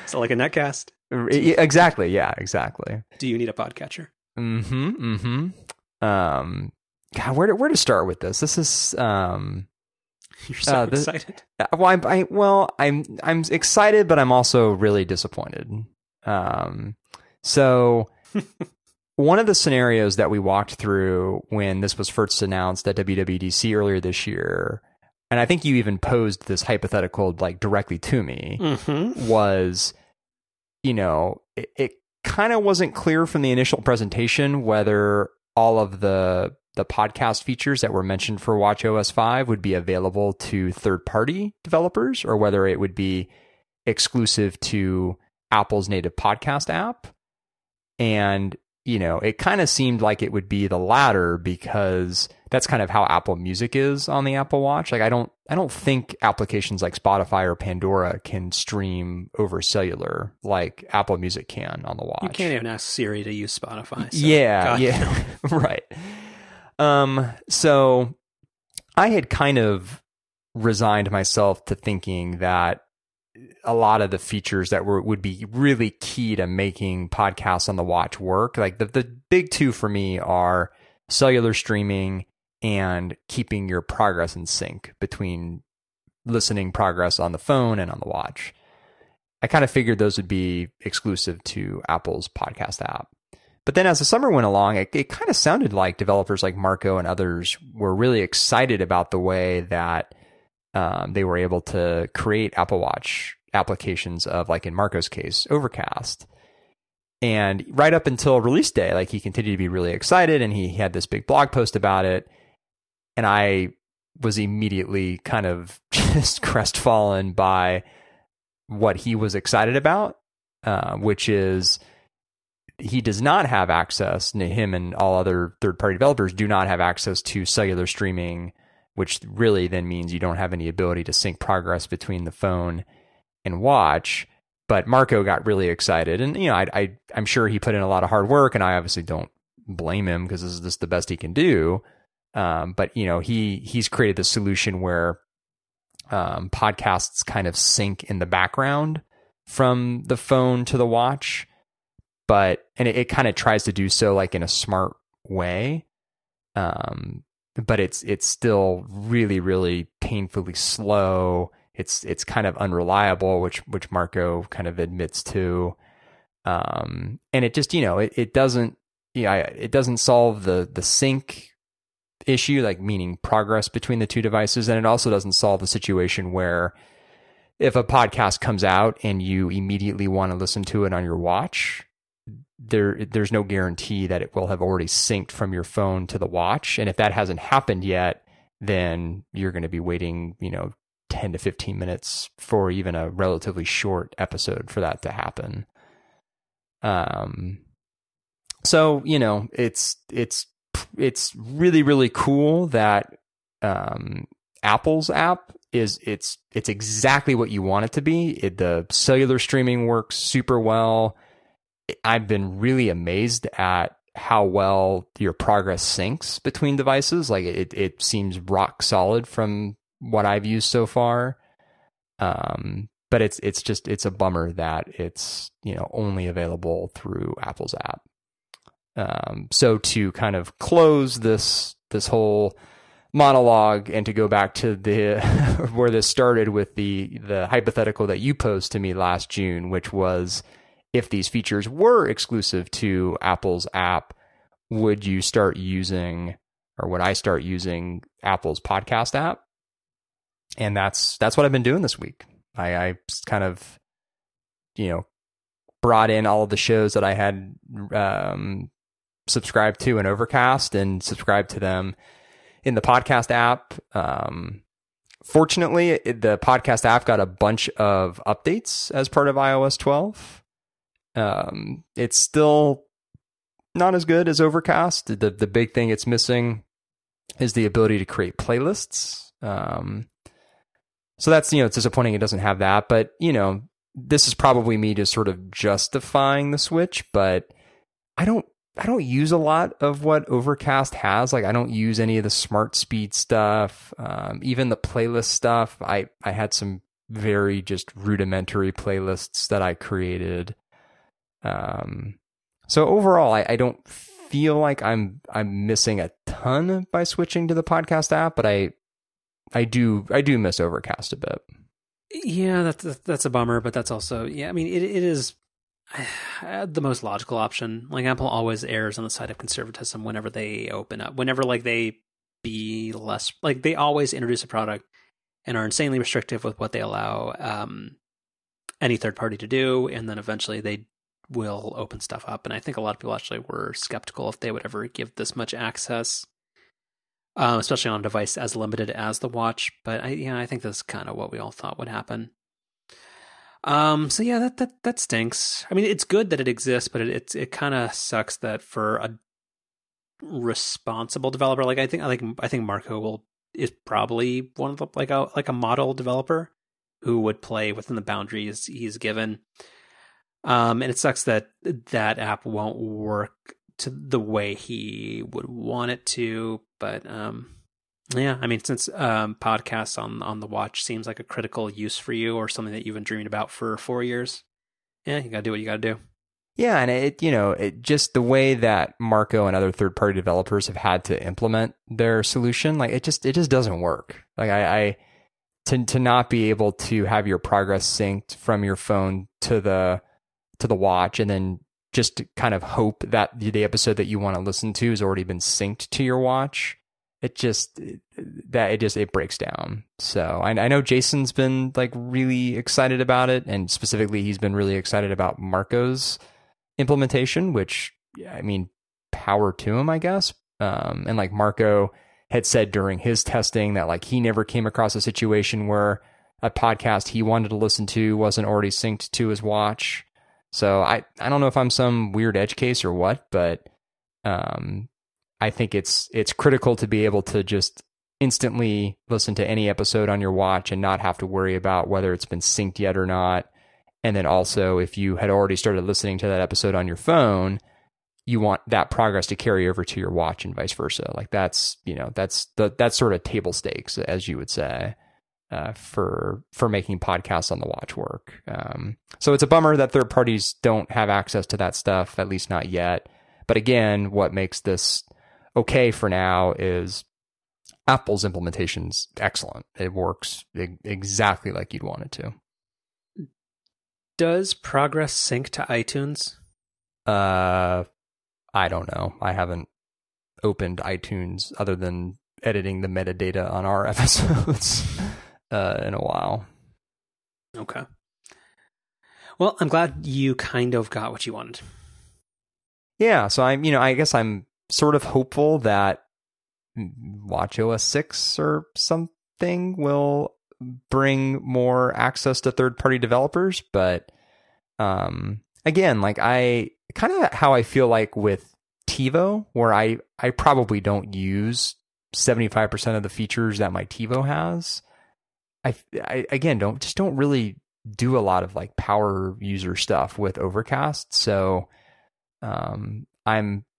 So like a netcast? Exactly. Yeah, exactly. Do you need a podcatcher? Mm-hmm. Mm-hmm. God, where to start with this? This is you're so excited. Well, I'm excited, but I'm also really disappointed. So one of the scenarios that we walked through when this was first announced at WWDC earlier this year, and I think you even posed this hypothetical like directly to me, mm-hmm. was, you know, it kind of wasn't clear from the initial presentation whether all of the podcast features that were mentioned for watchOS 5 would be available to third-party developers, or whether it would be exclusive to Apple's native podcast app. And, you know, it kind of seemed like it would be the latter, because that's kind of how Apple Music is on the Apple Watch. Like, I don't think applications like Spotify or Pandora can stream over cellular like Apple Music can on the Watch. You can't even ask Siri to use Spotify. So yeah. God, yeah. Right. So I had kind of resigned myself to thinking that a lot of the features that would be really key to making podcasts on the Watch work, like the big two for me are cellular streaming and keeping your progress in sync between listening progress on the phone and on the Watch. I kind of figured those would be exclusive to Apple's podcast app. But then as the summer went along, it kind of sounded like developers like Marco and others were really excited about the way that they were able to create Apple Watch applications of, like in Marco's case, Overcast. And right up until release day, like he continued to be really excited, and he had this big blog post about it. And I was immediately kind of just crestfallen by what he was excited about, which is... he does not have access, him and all other third-party developers do not have access to cellular streaming, which really then means you don't have any ability to sync progress between the phone and Watch. But Marco got really excited, and you know, I'm sure he put in a lot of hard work, and I obviously don't blame him, because this is just the best he can do. But you know, he's created this solution where podcasts kind of sync in the background from the phone to the Watch. But, and it kind of tries to do so like in a smart way. But it's still really, really painfully slow. It's kind of unreliable, which Marco kind of admits to. And it just, you know, it doesn't solve the sync issue, like meaning progress between the two devices. And it also doesn't solve the situation where if a podcast comes out and you immediately want to listen to it on your Watch, there's no guarantee that it will have already synced from your phone to the Watch. And if that hasn't happened yet, then you're going to be waiting, you know, 10 to 15 minutes for even a relatively short episode for that to happen. So, you know, it's really, really cool that Apple's app is it's exactly what you want it to be. The cellular streaming works super well. I've been really amazed at how well your progress syncs between devices. Like it seems rock solid from what I've used so far. But it's just a bummer that it's, you know, only available through Apple's app. So to kind of close this whole monologue and to go back to the where this started with the hypothetical that you posed to me last June, which was, if these features were exclusive to Apple's app, would I start using Apple's podcast app? And that's what I've been doing this week. I kind of, you know, brought in all of the shows that I had subscribed to in Overcast and subscribed to them in the podcast app. Fortunately, the podcast app got a bunch of updates as part of iOS 12. It's still not as good as Overcast. The big thing it's missing is the ability to create playlists. So that's, it's disappointing it doesn't have that. But, this is probably me just sort of justifying the switch, but I don't use a lot of what Overcast has. Like, I don't use any of the smart speed stuff, even the playlist stuff. I had some very just rudimentary playlists that I created. So overall, I don't feel like I'm missing a ton by switching to the podcast app, but I do miss Overcast a bit. Yeah, that's a bummer, but that's also, yeah, I mean, it is the most logical option. Like, Apple always errs on the side of conservatism whenever they open up, whenever they always introduce a product and are insanely restrictive with what they allow any third party to do, and then eventually they will open stuff up. And I think a lot of people actually were skeptical if they would ever give this much access, especially on a device as limited as the watch. But I think that's kind of what we all thought would happen. So yeah, that stinks. I mean, it's good that it exists, but it kind of sucks that for a responsible developer, like I think Marco is probably one of the, like a model developer who would play within the boundaries he's given. And it sucks that that app won't work to the way he would want it to. But yeah, I mean, since podcasts on the watch seems like a critical use for you or something that you've been dreaming about for 4 years, yeah, you got to do what you got to do. Yeah, and it just the way that Marco and other third-party developers have had to implement their solution, like it just doesn't work. Like to not be able to have your progress synced from your phone to the watch and then just kind of hope that the episode that you want to listen to has already been synced to your watch. It breaks down. So I know Jason's been like really excited about it, and specifically he's been really excited about Marco's implementation, which, I mean, power to him, I guess. And like Marco had said during his testing that like he never came across a situation where a podcast he wanted to listen to wasn't already synced to his watch. So I don't know if I'm some weird edge case or what, but I think it's critical to be able to just instantly listen to any episode on your watch and not have to worry about whether it's been synced yet or not. And then also, if you had already started listening to that episode on your phone, you want that progress to carry over to your watch and vice versa. Like that's sort of table stakes, as you would say. For making podcasts on the watch work. So it's a bummer that third parties don't have access to that stuff, at least not yet. But again, what makes this okay for now is Apple's implementation's excellent. It works exactly like you'd want it to. Does progress sync to iTunes? I don't know. I haven't opened iTunes other than editing the metadata on our episodes. In a while. Okay. Well, I'm glad you kind of got what you wanted. Yeah, so I guess I'm sort of hopeful that watchOS 6 or something will bring more access to third-party developers, but again, like I kind of how I feel like with TiVo, where I probably don't use 75% of the features that my TiVo has. I again don't really do a lot of like power user stuff with Overcast, so I'm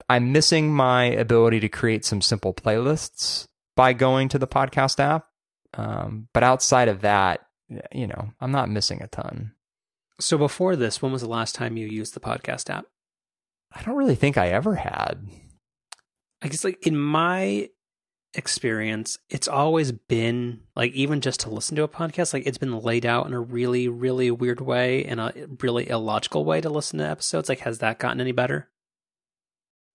missing my ability to create some simple playlists by going to the podcast app. But outside of that, I'm not missing a ton. So before this, when was the last time you used the podcast app? I don't really think I ever had. I guess like in my experience, it's always been like, even just to listen to a podcast, like it's been laid out in a really, really weird way and a really illogical way to listen to episodes. Like, has that gotten any better?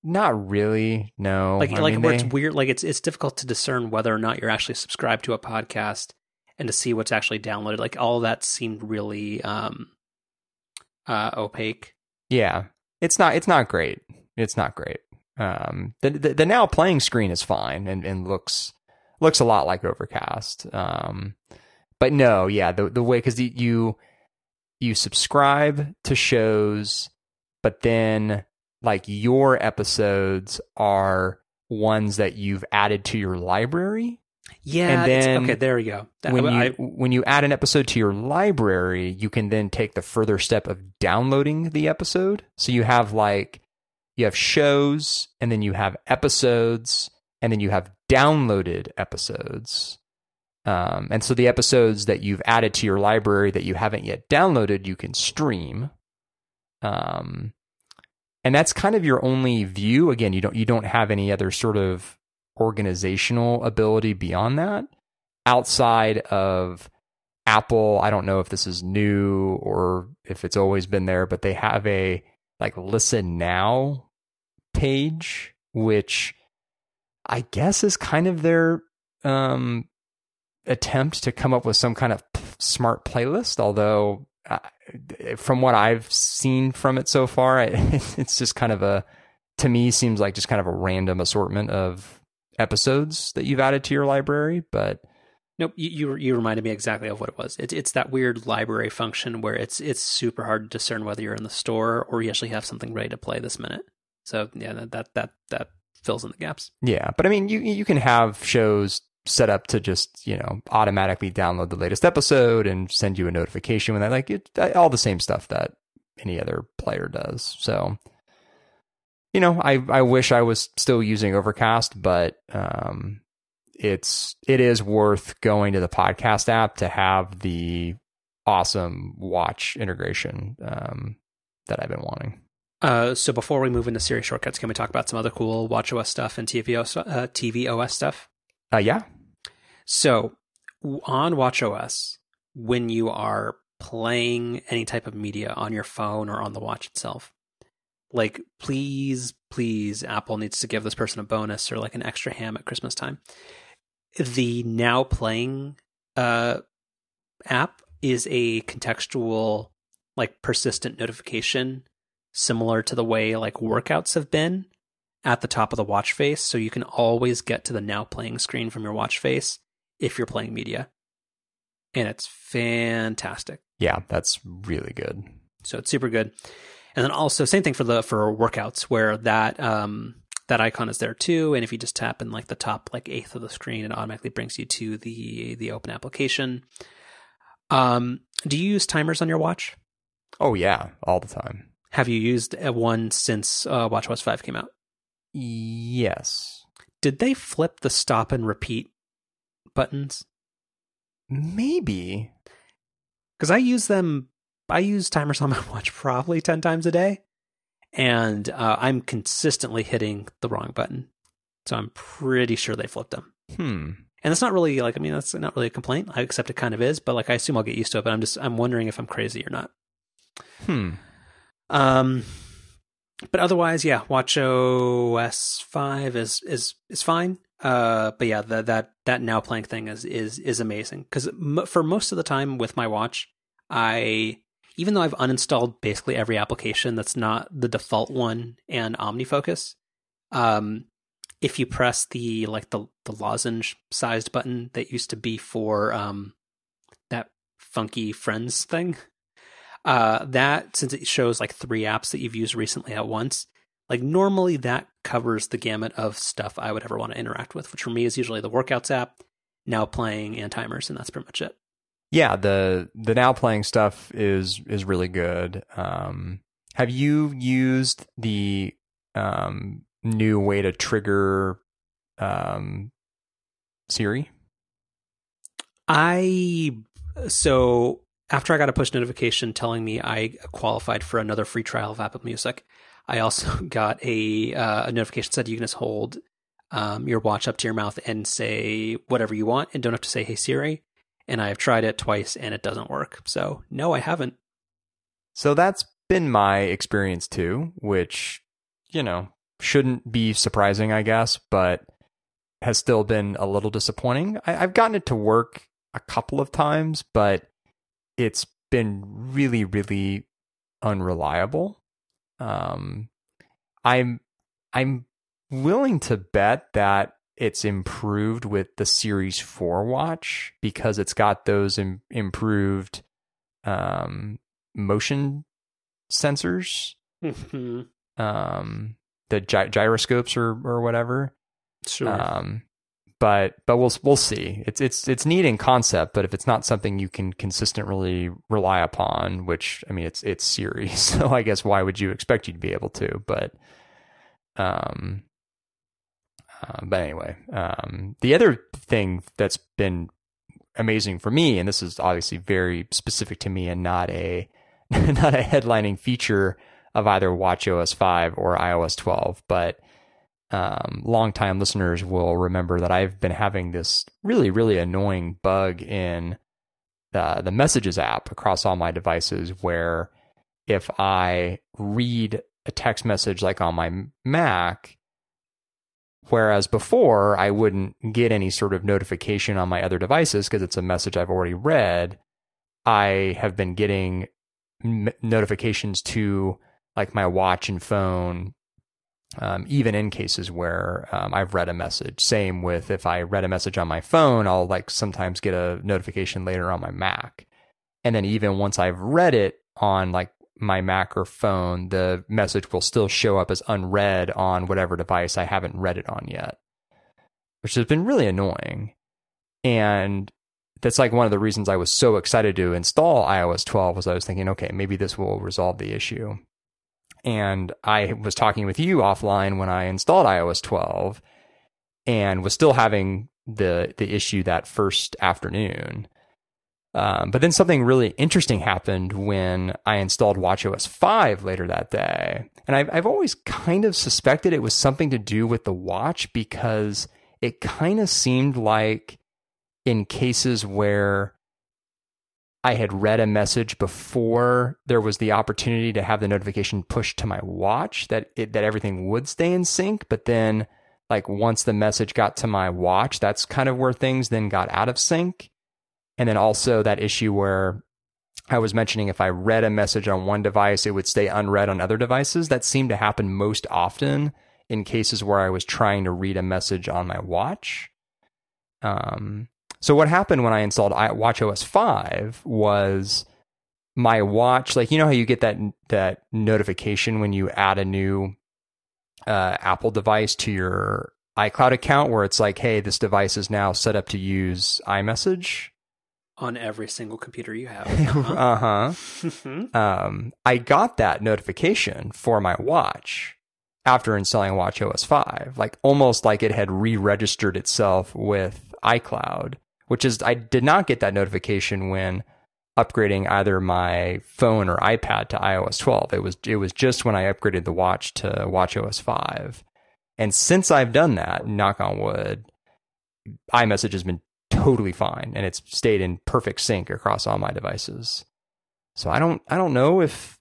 Not really, no. It's weird, like it's difficult to discern whether or not you're actually subscribed to a podcast and to see what's actually downloaded. Like all that seemed really opaque. Yeah, it's not great. It's not great. The now playing screen is fine and looks a lot like Overcast. But no, yeah, the way, because you subscribe to shows, but then like your episodes are ones that you've added to your library. Yeah, and then okay, there we go. When you add an episode to your library, you can then take the further step of downloading the episode. So you have shows, and then you have episodes, and then you have downloaded episodes. And so the episodes that you've added to your library that you haven't yet downloaded, you can stream. And that's kind of your only view. Again, you don't have any other sort of organizational ability beyond that, outside of Apple. I don't know if this is new or if it's always been there, but they have a like listen now page, which I guess is kind of their attempt to come up with some kind of smart playlist. Although from what I've seen from it so far, it's just kind of seems like just kind of a random assortment of episodes that you've added to your library. But nope, you reminded me exactly of what it was. It's that weird library function where it's super hard to discern whether you're in the store or you actually have something ready to play this minute. So yeah, that fills in the gaps. Yeah, but I mean, you can have shows set up to just automatically download the latest episode and send you a notification when all the same stuff that any other player does. So I wish I was still using Overcast, but it is worth going to the podcast app to have the awesome watch integration that I've been wanting. So before we move into Siri shortcuts, can we talk about some other cool watchOS stuff and tvOS stuff? Yeah. So on watchOS, when you are playing any type of media on your phone or on the watch itself, like, please, Apple needs to give this person a bonus or like an extra ham at Christmas time. The Now Playing app is a contextual, like, persistent notification, similar to the way like workouts have been at the top of the watch face. So you can always get to the Now Playing screen from your watch face if you're playing media. And it's fantastic. Yeah, that's really good. So it's super good. And then also same thing for workouts, where that icon is there too. And if you just tap in like the top like eighth of the screen, it automatically brings you to the open application. Do you use timers on your watch? Oh yeah, all the time. Have you used one since watchOS 5 came out? Yes. Did they flip the stop and repeat buttons? Maybe. Because I use timers on my watch probably 10 times a day, and I'm consistently hitting the wrong button. So I'm pretty sure they flipped them. And that's not really that's not really a complaint. I accept it kind of is, but I assume I'll get used to it, but I'm wondering if I'm crazy or not. But otherwise, yeah, watchOS 5 is fine. But yeah, that Now Playing thing is amazing. 'Cause for most of the time with my watch, even though I've uninstalled basically every application that's not the default one and OmniFocus, if you press the lozenge-sized button that used to be for that funky Friends thing, that, since it shows three apps that you've used recently at once, normally that covers the gamut of stuff I would ever want to interact with, which for me is usually the Workouts app, Now Playing, and Timers, and that's pretty much it. Yeah, the Now Playing stuff is really good. Have you used the new way to trigger Siri? So after I got a push notification telling me I qualified for another free trial of Apple Music, I also got a notification that said you can just hold your watch up to your mouth and say whatever you want and don't have to say, "Hey Siri." And I have tried it twice and it doesn't work. So no, I haven't. So that's been my experience too, which, shouldn't be surprising, I guess, but has still been a little disappointing. I've gotten it to work a couple of times, but it's been really, really unreliable. I'm willing to bet that it's improved with the Series 4 watch because it's got those improved motion sensors, the gyroscopes or whatever. Sure. But we'll see. It's neat in concept, but if it's not something you can consistently rely upon, which I mean, it's Siri, so I guess why would you expect you to be able to? But anyway, the other thing that's been amazing for me, and this is obviously very specific to me and not a headlining feature of either watchOS 5 or iOS 12, but longtime listeners will remember that I've been having this really, really annoying bug in the Messages app across all my devices, where if I read a text message like on my Mac, whereas before I wouldn't get any sort of notification on my other devices because it's a message I've already read, I have been getting notifications to like my watch and phone, even in cases where I've read a message. Same with if I read a message on my phone, I'll like sometimes get a notification later on my Mac. And then even once I've read it on like my Mac or phone, the message will still show up as unread on whatever device I haven't read it on yet, which has been really annoying. And that's like one of the reasons I was so excited to install iOS 12 was I was thinking, okay, maybe this will resolve the issue. And I was talking with you offline when I installed iOS 12 and was still having the issue that first afternoon. But then something really interesting happened when I installed watchOS 5 later that day. And I've always kind of suspected it was something to do with the watch, because it kind of seemed like in cases where I had read a message before there was the opportunity to have the notification pushed to my watch, that everything would stay in sync. But then like once the message got to my watch, that's kind of where things then got out of sync. And then also that issue where I was mentioning if I read a message on one device, it would stay unread on other devices. That seemed to happen most often in cases where I was trying to read a message on my watch. So what happened when I installed watchOS 5 was my watch, like, you know how you get that notification when you add a new Apple device to your iCloud account, where it's like, hey, this device is now set up to use iMessage on every single computer you have. I got that notification for my watch after installing watchOS 5, like almost like it had re-registered itself with iCloud, which is, I did not get that notification when upgrading either my phone or iPad to iOS 12. It was just when I upgraded the watch to watchOS 5. And since I've done that, knock on wood, iMessage has been totally fine, and it's stayed in perfect sync across all my devices. So I don't know if,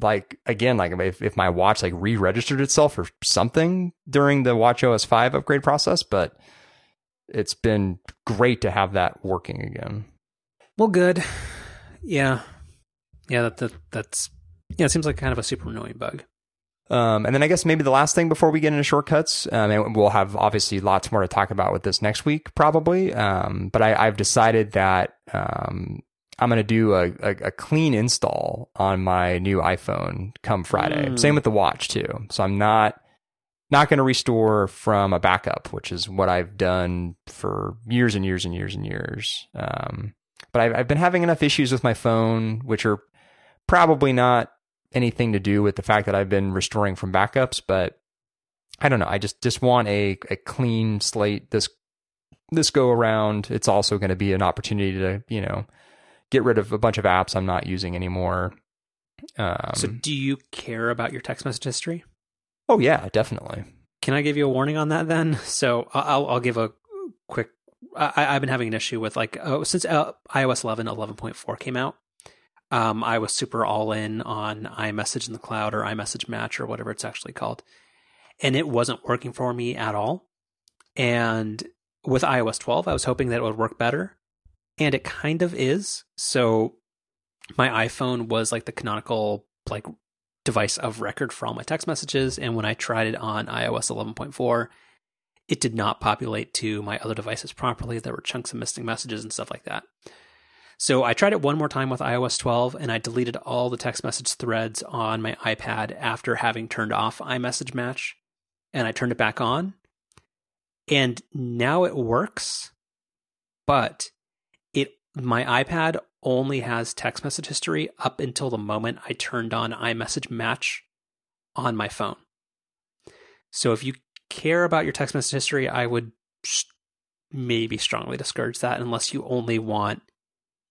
like, again, like if my watch like re-registered itself or something during the watchOS 5 upgrade process, but it's been great to have that working again. Well, good. Yeah. That's it seems like kind of a super annoying bug. And then I guess maybe the last thing before we get into shortcuts, and we'll have obviously lots more to talk about with this next week, probably. But I've decided that I'm going to do a clean install on my new iPhone come Friday. Same with the watch too. So I'm not going to restore from a backup, which is what I've done for years and years and years and years. But I've been having enough issues with my phone, which are probably not anything to do with the fact that I've been restoring from backups, but I don't know. I just want a clean slate this go around. It's also going to be an opportunity to, you know, get rid of a bunch of apps I'm not using anymore. So do you care about your text message history? Oh yeah, definitely. Can I give you a warning on that then? So I'll give a quick. I've been having an issue with like since iOS 11.4 came out, I was super all in on iMessage in the cloud or iMessage Match or whatever it's actually called, and it wasn't working for me at all. And with iOS 12, I was hoping that it would work better, and it kind of is. So my iPhone was like the canonical like device of record for all my text messages. And when I tried it on iOS 11.4, it did not populate to my other devices properly. There were chunks of missing messages and stuff like that. So I tried it one more time with iOS 12, and I deleted all the text message threads on my iPad after having turned off iMessage Match, and I turned it back on. And now it works, but my iPad only has text message history up until the moment I turned on iMessage Match on my phone. So if you care about your text message history, I would maybe strongly discourage that unless you only want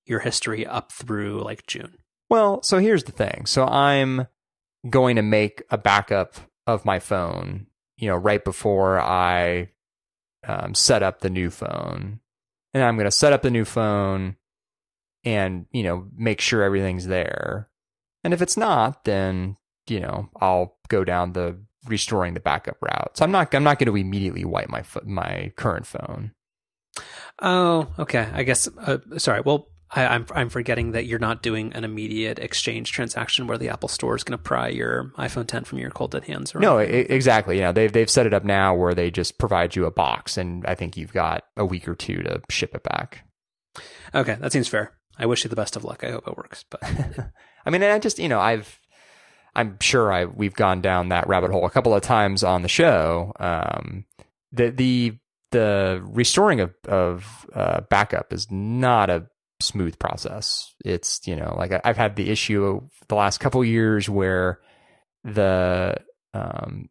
your history up through like June. Well, so here's the thing. So I'm going to make a backup of my phone, right before I set up the new phone. And I'm going to set up the new phone and, make sure everything's there. And if it's not, then, I'll go down the restoring the backup route. So I'm not going to immediately wipe my current phone. Oh, okay. I guess, sorry. Well, I'm forgetting that you're not doing an immediate exchange transaction where the Apple Store is going to pry your iPhone 10 from your cold dead hands. No, exactly. They've set it up now where they just provide you a box, and I think you've got a week or two to ship it back. Okay, that seems fair. I wish you the best of luck. I hope it works. But I mean, I just I'm sure we've gone down that rabbit hole a couple of times on the show. The restoring of backup is not a smooth process. It's like I've had the issue the last couple of years where the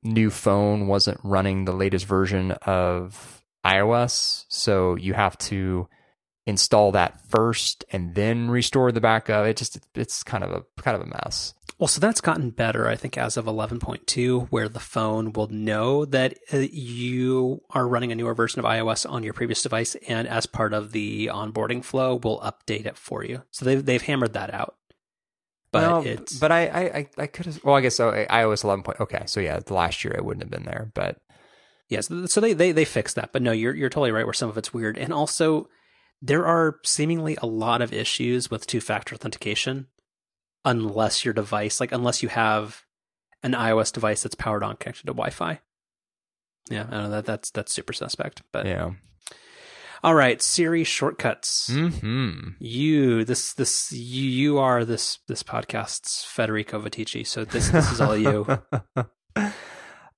new phone wasn't running the latest version of iOS, so you have to install that first and then restore the backup. It's kind of a mess. Well, so that's gotten better, I think, as of 11.2, where the phone will know that you are running a newer version of iOS on your previous device, and as part of the onboarding flow, will update it for you. So they've hammered that out. But I could have. Well, I guess so, iOS 11. Okay, so yeah, last year it wouldn't have been there, but yes. Yeah, so they fixed that. But no, you're totally right where some of it's weird, and also there are seemingly a lot of issues with two-factor authentication. Unless you have an iOS device that's powered on connected to Wi-Fi. Yeah, I know that's super suspect. But yeah. All right, Siri shortcuts. Mm-hmm. You are this podcast's Federico Vitici, so this is all you.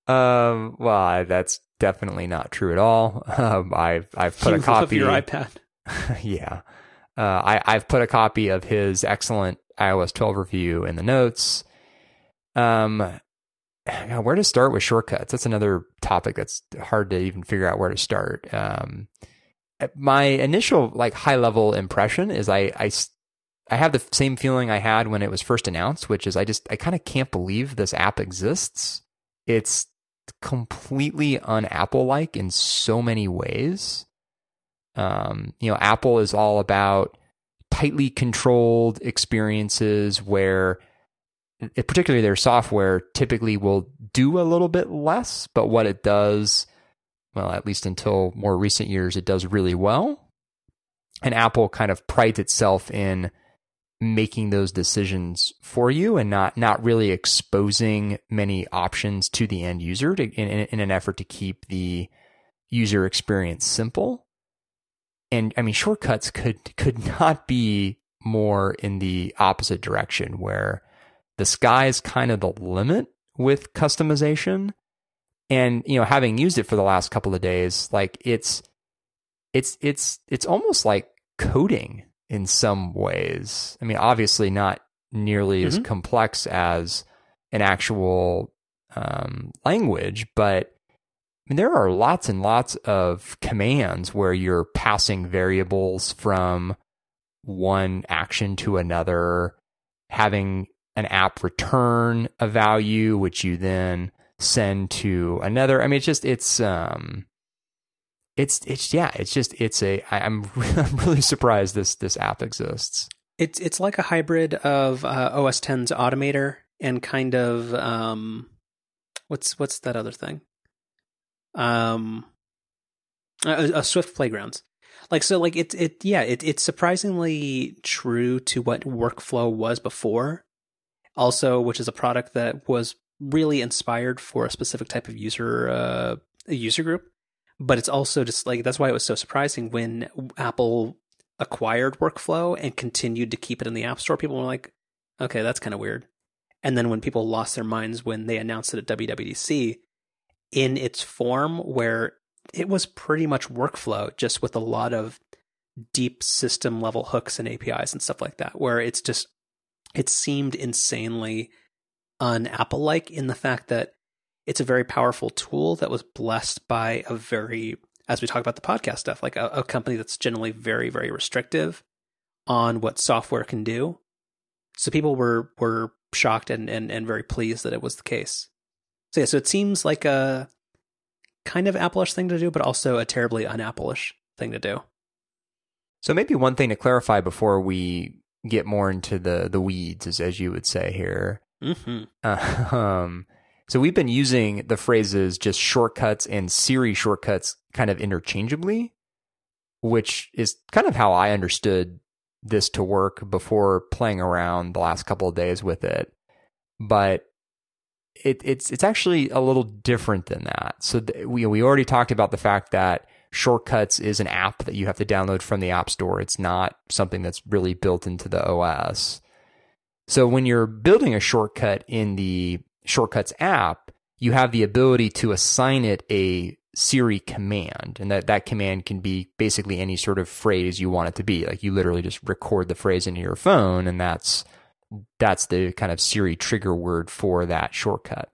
Well, that's definitely not true at all. I've put a copy of your iPad. Yeah. I've put a copy of his excellent iOS 12 review in the notes. Where to start with shortcuts? That's another topic that's hard to even figure out where to start. My initial high level impression is I have the same feeling I had when it was first announced, which is I kind of can't believe this app exists. It's completely un-Apple-like in so many ways. Apple is all about tightly controlled experiences where particularly their software typically will do a little bit less, but what it does, well, at least until more recent years, it does really well. And Apple kind of prides itself in making those decisions for you and not really exposing many options to the end user in an effort to keep the user experience simple. And I mean, shortcuts could not be more in the opposite direction, where the sky is kind of the limit with customization. And having used it for the last couple of days, it's almost like coding in some ways. I mean, obviously not nearly as complex as an actual language, but there are lots and lots of commands where you're passing variables from one action to another, having an app return a value, which you then send to another. I mean, I'm really surprised this app exists. It's like a hybrid of OS X's Automator and kind of, what's that other thing? Swift Playgrounds. It's surprisingly true to what workflow was before, also, which is a product that was really inspired for a specific type of user group. But it's also just like, that's why it was so surprising when Apple acquired Workflow and continued to keep it in the App Store. People were like, okay, that's kind of weird. And then when people lost their minds when they announced it at WWDC, in its form where it was pretty much Workflow, just with a lot of deep system level hooks and APIs and stuff like that, where it's just, it seemed insanely un-Apple-like in the fact that it's a very powerful tool that was blessed by a very, as we talk about the podcast stuff, like a company that's generally very, very restrictive on what software can do. So people were shocked and very pleased that it was the case. So yeah, so it seems like a kind of Apple-ish thing to do, but also a terribly un-Apple-ish thing to do. So maybe one thing to clarify before we get more into the weeds, is, as you would say here. Mm-hmm. So we've been using the phrases just shortcuts and Siri shortcuts kind of interchangeably, which is kind of how I understood this to work before playing around the last couple of days with it. But it's actually a little different than that. So we already talked about the fact that Shortcuts is an app that you have to download from the App Store. It's not something that's really built into the OS. So when you're building a shortcut in the Shortcuts app, you have the ability to assign it a Siri command. And that command can be basically any sort of phrase you want it to be. Like you literally just record the phrase into your phone, and that's the kind of Siri trigger word for that shortcut.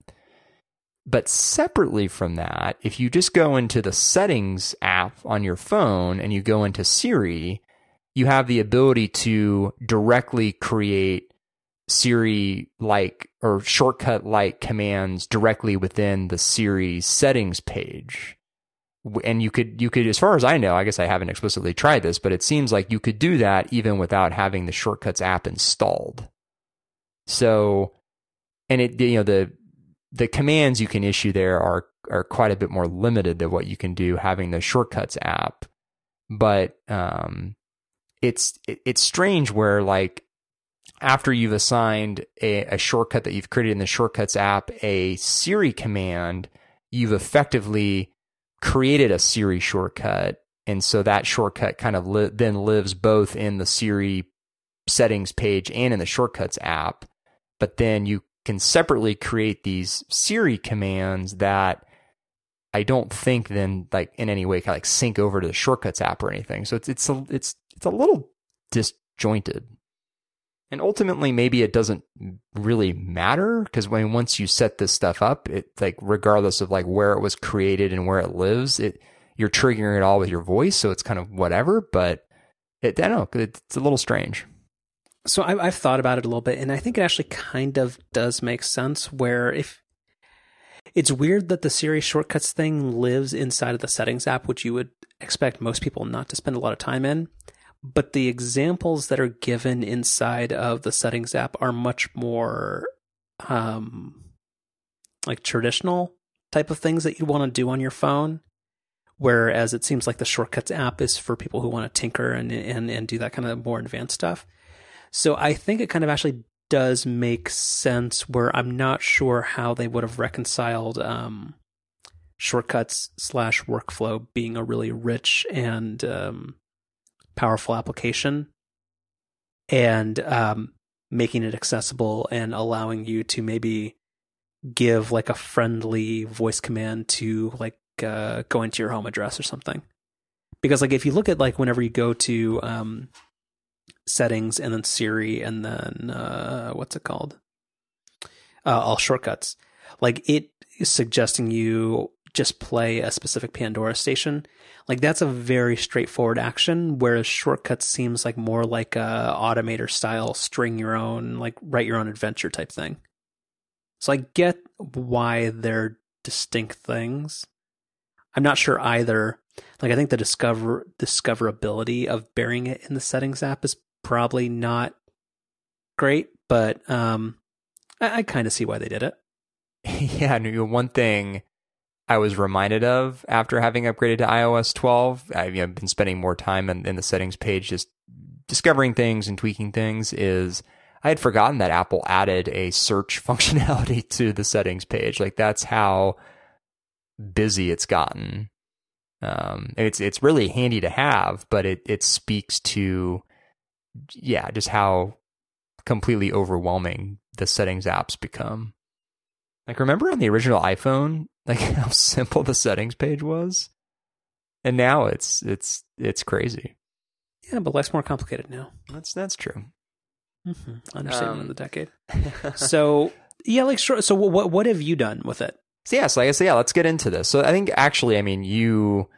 But separately from that, if you just go into the Settings app on your phone and you go into Siri, you have the ability to directly create Siri-like or shortcut-like commands directly within the Siri settings page. And you could, as far as I know, I guess I haven't explicitly tried this, but it seems like you could do that even without having the Shortcuts app installed. So, and it, you know, the commands you can issue there are quite a bit more limited than what you can do having the Shortcuts app. But it's strange where, like, after you've assigned a shortcut that you've created in the Shortcuts app a Siri command, you've effectively created a Siri shortcut. And so that shortcut kind of then lives both in the Siri settings page and in the Shortcuts app. But then you can separately create these Siri commands that I don't think then, like, in any way kind of like sync over to the Shortcuts app or anything. So it's a little disjointed, and ultimately maybe it doesn't really matter, because when once you set this stuff up, it, like, regardless of like where it was created and where it lives, you're triggering it all with your voice, so it's kind of whatever. But I don't know, it's a little strange. So I've thought about it a little bit, and I think it actually kind of does make sense, where if it's weird that the Siri shortcuts thing lives inside of the Settings app, which you would expect most people not to spend a lot of time in. But the examples that are given inside of the Settings app are much more like traditional type of things that you want to do on your phone. Whereas it seems like the Shortcuts app is for people who want to tinker and do that kind of more advanced stuff. So I think it kind of actually does make sense, where I'm not sure how they would have reconciled Shortcuts / Workflow being a really rich and powerful application, and making it accessible and allowing you to maybe give like a friendly voice command to like go into your home address or something. Because like if you look at like whenever you go to Settings and then Siri and then all Shortcuts, like it is suggesting you just play a specific Pandora station. Like that's a very straightforward action, whereas Shortcuts seems like more like a Automator style string your own, like write your own adventure type thing. So I get why they're distinct things. I'm not sure either. Like I think the discoverability of burying it in the Settings app is probably not great, but I kind of see why they did it. Yeah, and one thing I was reminded of after having upgraded to iOS 12, I've been spending more time in the settings page just discovering things and tweaking things, is I had forgotten that Apple added a search functionality to the settings page. Like, that's how busy it's gotten. It's really handy to have, but it speaks to, just how completely overwhelming the settings apps become. Like, remember on the original iPhone, like how simple the settings page was? And now it's crazy. Yeah, but life's more complicated now. That's true. Mm-hmm. Understatement of the decade. So yeah, like sure. So what have you done with it? So yeah, so like I said, let's get into this. So I think actually, you,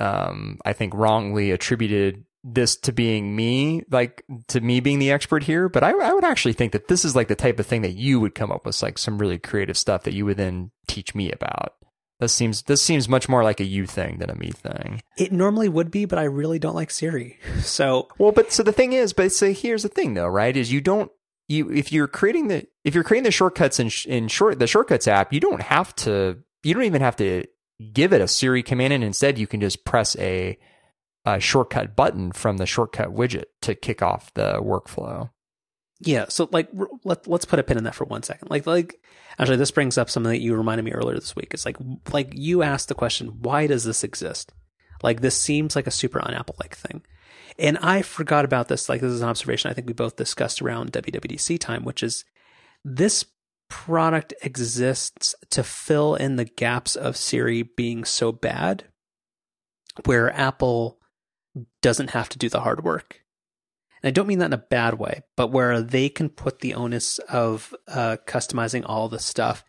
I think wrongly attributed this to being me, like to me being the expert here. But I would actually think that this is like the type of thing that you would come up with, like some really creative stuff that you would then teach me about. This seems much more like a you thing than a me thing. It normally would be, but I really don't like Siri. So here's the thing though, right? Is if you're creating the shortcuts in the shortcuts app, you don't even have to give it a Siri command, and instead you can just press a shortcut button from the shortcut widget to kick off the workflow. Yeah, so like let's put a pin in that for 1 second. Like actually, this brings up something that you reminded me earlier this week. It's like you asked the question, why does this exist? Like, this seems like a super un-Apple-like thing, and I forgot about this. Like, this is an observation I think we both discussed around WWDC time, which is this product exists to fill in the gaps of Siri being so bad, where Apple doesn't have to do the hard work. And I don't mean that in a bad way, but where they can put the onus of customizing all the stuff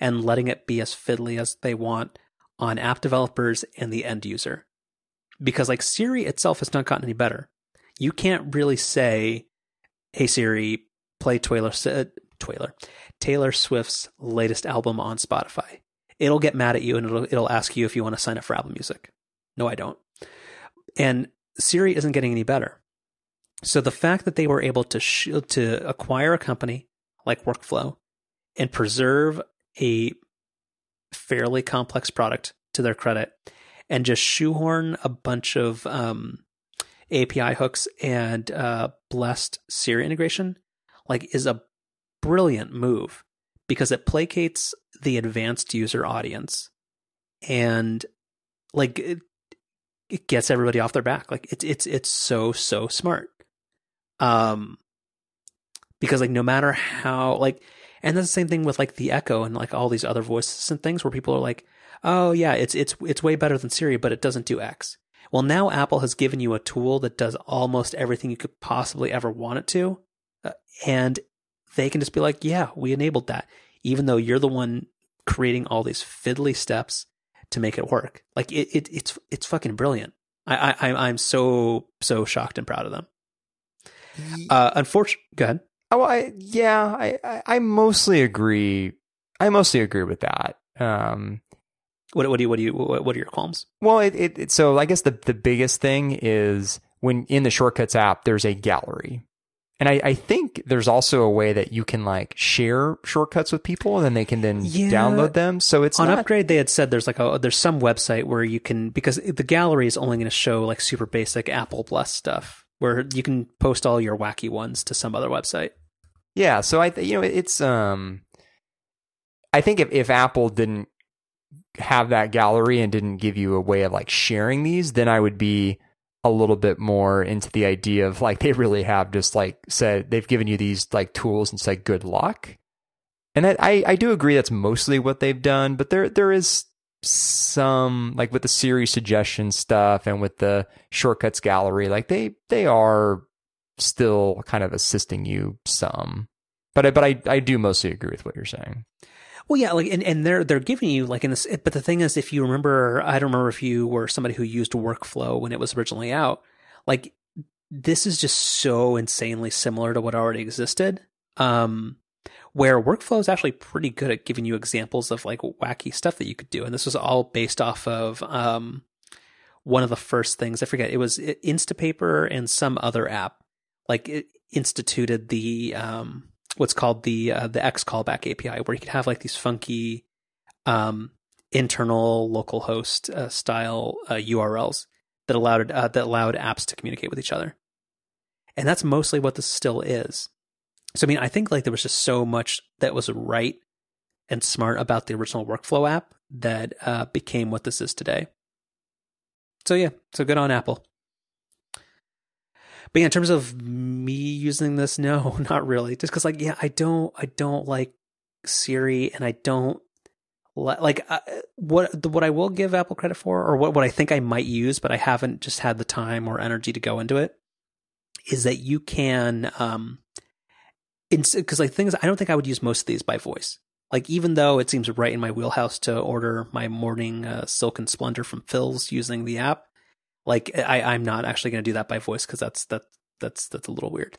and letting it be as fiddly as they want on app developers and the end user. Because like Siri itself has not gotten any better. You can't really say, hey Siri, play Taylor Swift's latest album on Spotify. It'll get mad at you and it'll ask you if you want to sign up for Apple Music. No, I don't. And Siri isn't getting any better. So the fact that they were able to acquire a company like Workflow and preserve a fairly complex product, to their credit, and just shoehorn a bunch of API hooks and blessed Siri integration, like, is a brilliant move because it placates the advanced user audience and like it gets everybody off their back. Like it's so smart. Because like no matter how, like, and that's the same thing with like the Echo and like all these other voices and things where people are like, oh yeah, it's way better than Siri, but it doesn't do X. Well, now Apple has given you a tool that does almost everything you could possibly ever want it to. And they can just be like, yeah, we enabled that, even though you're the one creating all these fiddly steps to make it work. Like it's fucking brilliant. I'm so shocked and proud of them. Unfortunately, go ahead. Oh, I mostly agree. I mostly agree with that. What are your qualms? Well, so I guess the biggest thing is when in the shortcuts app, there's a gallery. And I think there's also a way that you can like share shortcuts with people and then they can download them. So it's on Upgrade, they had said there's some website where you can, because the gallery is only going to show like super basic Apple Plus stuff, where you can post all your wacky ones to some other website. Yeah, so I think if Apple didn't have that gallery and didn't give you a way of like sharing these, then I would be a little bit more into the idea of like they really have just like said they've given you these like tools and said good luck. And I do agree that's mostly what they've done, but there is some, like with the Siri suggestion stuff and with the shortcuts gallery, like they are still kind of assisting you some, but I do mostly agree with what you're saying. Well, yeah, like and they're giving you like in this, but the thing is, if you remember, I don't remember if you were somebody who used Workflow when it was originally out. Like this is just so insanely similar to what already existed. Where Workflow is actually pretty good at giving you examples of like wacky stuff that you could do. And this was all based off of one of the first things, I forget, it was Instapaper and some other app. Like it instituted the what's called the X callback API, where you could have like these funky internal localhost style URLs that allowed apps to communicate with each other. And that's mostly what this still is. So, I mean, I think like there was just so much that was right and smart about the original workflow app that became what this is today. So yeah, so good on Apple. But yeah, in terms of me using this, no, not really. Just because, like, yeah, I don't like Siri, and I don't like what I will give Apple credit for, or what I think I might use, but I haven't just had the time or energy to go into it, is that you can, because like things, I don't think I would use most of these by voice. Like, even though it seems right in my wheelhouse to order my morning Silk and Splendor from Phil's using the app, like I'm not actually going to do that by voice because that's a little weird.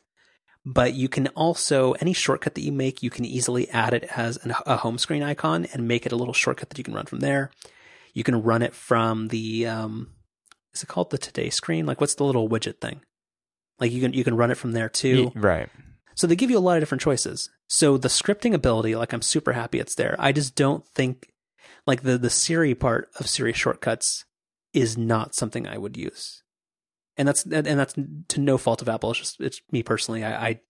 But you can also, any shortcut that you make, you can easily add it as a home screen icon and make it a little shortcut that you can run from there. You can run it from the is it called the Today screen? Like, what's the little widget thing? Like, you can run it from there too, right? So they give you a lot of different choices. So the scripting ability, like, I'm super happy it's there. I just don't think, like, the Siri part of Siri shortcuts is not something I would use. And that's to no fault of Apple. It's me personally. I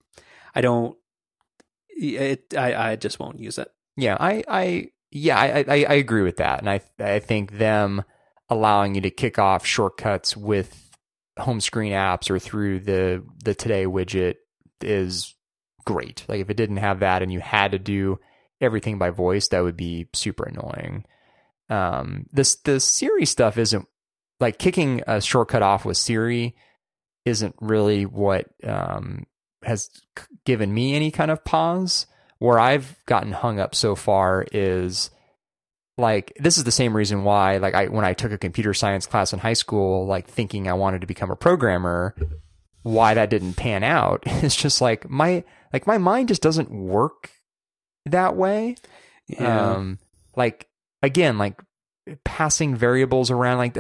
just won't use it. Yeah. I agree with that. And I think them allowing you to kick off shortcuts with home screen apps or through the Today widget is great. Like, if it didn't have that and you had to do everything by voice, that would be super annoying. The Siri stuff isn't, like, kicking a shortcut off with Siri isn't really what has given me any kind of pause. Where I've gotten hung up so far is, like, this is the same reason why, like, when I took a computer science class in high school, like, thinking I wanted to become a programmer, why that didn't pan out. It's just like my mind just doesn't work that way. Yeah. Like, again, like, passing variables around, like,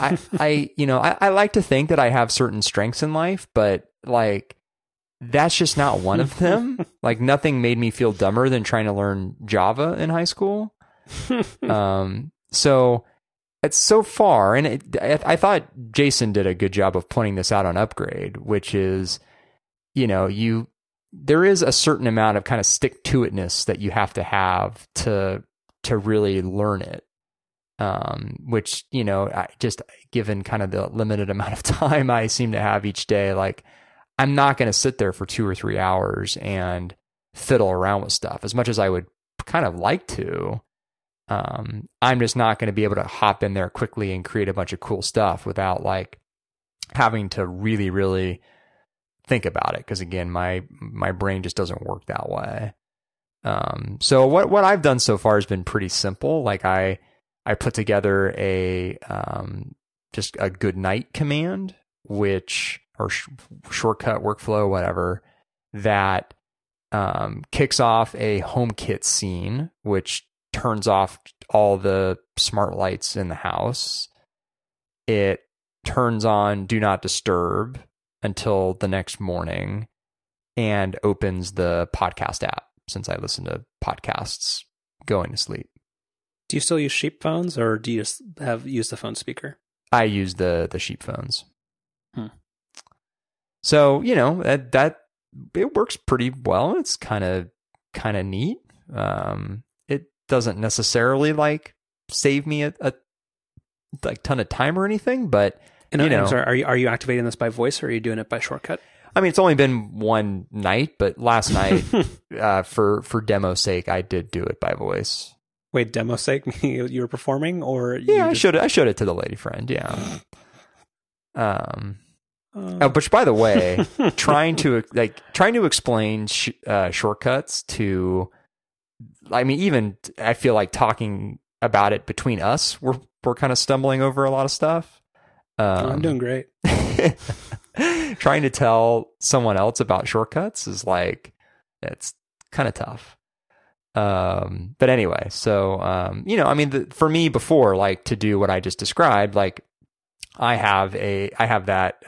I like to think that I have certain strengths in life, but, like, that's just not one of them. Like, nothing made me feel dumber than trying to learn Java in high school. So it's so far, and I thought Jason did a good job of pointing this out on Upgrade, which is, you know, there is a certain amount of kind of stick-to-itness that you have to have to really learn it, which, you know, I just, given kind of the limited amount of time I seem to have each day, like, I'm not going to sit there for 2 or 3 hours and fiddle around with stuff as much as I would kind of like to. I'm just not going to be able to hop in there quickly and create a bunch of cool stuff without, like, having to really, really think about it. Cause again, my brain just doesn't work that way. So what I've done so far has been pretty simple. Like, I put together just a good night command, which, or shortcut workflow, whatever, that, kicks off a HomeKit scene, which turns off all the smart lights in the house. It turns on Do Not Disturb until the next morning and opens the podcast app, since I listen to podcasts going to sleep. Do you still use sheep phones, or do you just use the phone speaker? I use the sheep phones. So, you know, that it works pretty well. It's kind of neat. Doesn't necessarily, like, save me a like ton of time or anything, but, and, you know, I'm sorry, are you activating this by voice, or are you doing it by shortcut? I mean, it's only been one night, but last night, for demo's sake, I did do it by voice. Wait, demo's sake? You were performing, or yeah, just... I showed it to the lady friend. Yeah. Which, by the way, trying to explain shortcuts to. I mean, even I feel like talking about it between us, we're kind of stumbling over a lot of stuff. I'm doing great. Trying to tell someone else about shortcuts is, like, it's kind of tough. But anyway, so, you know, I mean, for me before, like, to do what I just described, like, I have that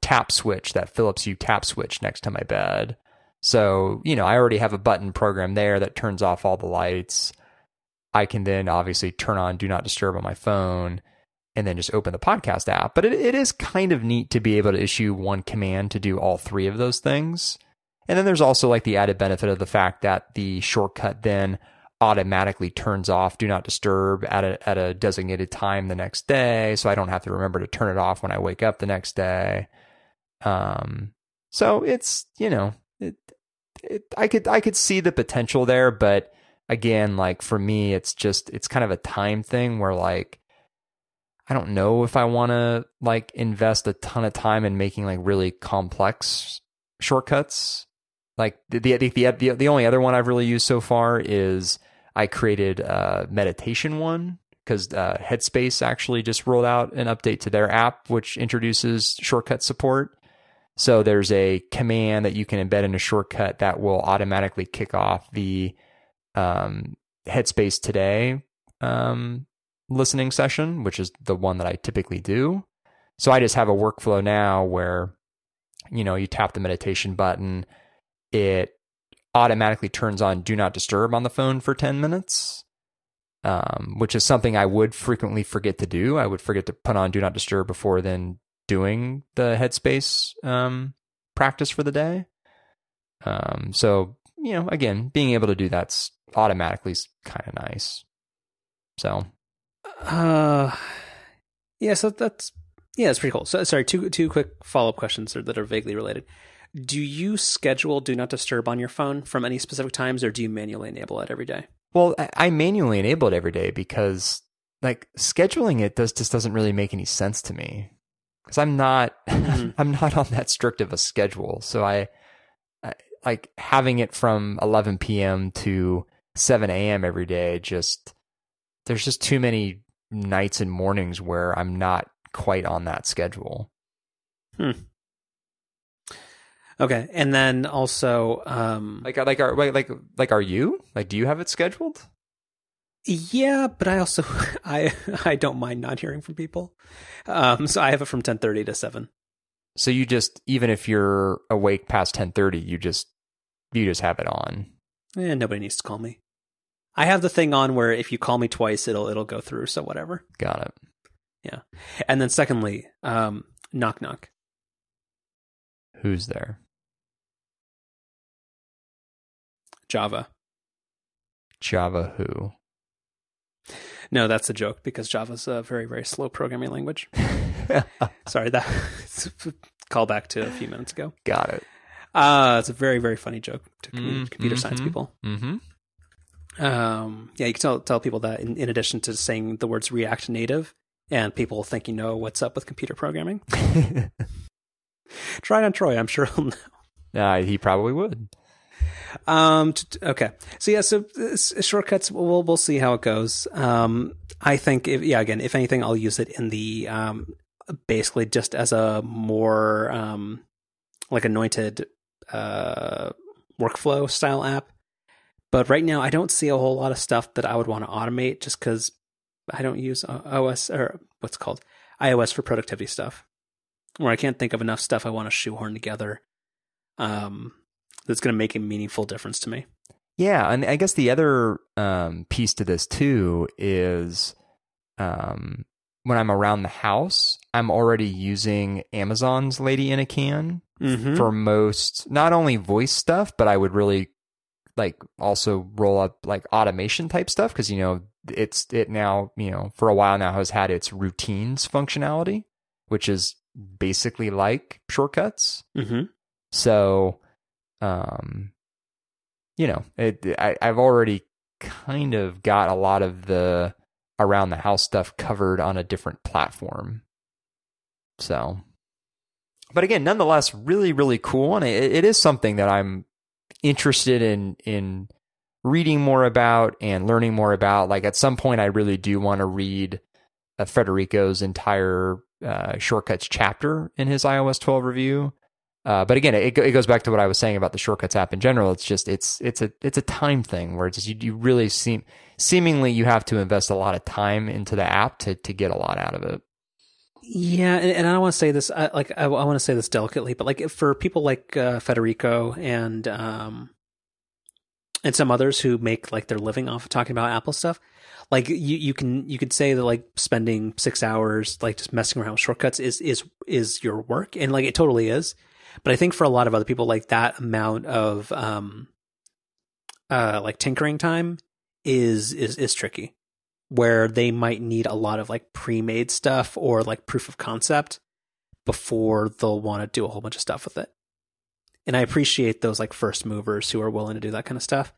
tap switch, that Philips Hue tap switch next to my bed. So, you know, I already have a button program there that turns off all the lights. I can then obviously turn on Do Not Disturb on my phone and then just open the podcast app. But it is kind of neat to be able to issue one command to do all three of those things. And then there's also like the added benefit of the fact that the shortcut then automatically turns off do not disturb at a designated time the next day. So I don't have to remember to turn it off when I wake up the next day. So it's, you know, I could see the potential there, but again, like for me, it's kind of a time thing where like, I don't know if I want to like invest a ton of time in making like really complex shortcuts. Like the only other one I've really used so far is I created a meditation one because Headspace actually just rolled out an update to their app, which introduces shortcut support. So there's a command that you can embed in a shortcut that will automatically kick off the Headspace Today listening session, which is the one that I typically do. So I just have a workflow now where, you know, you tap the meditation button, it automatically turns on do not disturb on the phone for 10 minutes, which is something I would frequently forget to do. I would forget to put on do not disturb before then doing the Headspace practice for the day. So, you know, again, being able to do that's automatically kind of nice. So, so that's pretty cool. So sorry, two quick follow-up questions that are vaguely related. Do you schedule do not disturb on your phone from any specific times, or do you manually enable it every day? Well, I manually enable it every day because like scheduling it just doesn't really make any sense to me because I'm not on that strict of a schedule. So I like having it from 11 p.m. to 7 a.m. every day. There's just too many nights and mornings where I'm not quite on that schedule. Okay, and then also, are you like? Do you have it scheduled? Yeah, but I also I don't mind not hearing from people, so I have it from 10:30 to 7. So you just, even if you're awake past 10:30, you just have it on. Yeah, nobody needs to call me. I have the thing on where if you call me twice, it'll go through. So whatever. Got it. Yeah, and then secondly, knock knock. Who's there? Java. Java who? No, that's a joke because Java's a very, very slow programming language. Sorry, that's a callback to a few minutes ago. Got it. It's a very, very funny joke to computer science people. Mm-hmm. Yeah, you can tell people that in addition to saying the words React Native, and people think you know what's up with computer programming. Try on Troy, I'm sure he'll know. He probably would. Okay. So yeah, shortcuts, we'll see how it goes. I think, if anything, I'll use it in the, basically just as a more, like anointed workflow style app. But right now I don't see a whole lot of stuff that I would want to automate just because I don't use iOS for productivity stuff. Where I can't think of enough stuff I want to shoehorn together that's going to make a meaningful difference to me. Yeah, and I guess the other piece to this too is when I'm around the house, I'm already using Amazon's Lady in a Can for most, not only voice stuff, but I would really like also roll up like automation type stuff because, you know, it now, you know, for a while now has had its routines functionality, which is basically like shortcuts. So, you know, I've already kind of got a lot of the around the house stuff covered on a different platform. So, but again, nonetheless, really, really cool. And it is something that I'm interested in reading more about and learning more about. Like at some point I really do want to read Federico's entire shortcuts chapter in his iOS 12 review, but again, it goes back to what I was saying about the shortcuts app in general. It's just it's a time thing where it's just, you really seemingly you have to invest a lot of time into the app to get a lot out of it. Yeah, and I don't want to say this I want to say this delicately, but like for people like Federico and some others who make like their living off of talking about Apple stuff. Like you could say that like spending 6 hours like just messing around with shortcuts is your work, and like it totally is. But I think for a lot of other people, like, that amount of like tinkering time is tricky, where they might need a lot of like pre-made stuff or like proof of concept before they'll want to do a whole bunch of stuff with it. And I appreciate those like first movers who are willing to do that kind of stuff.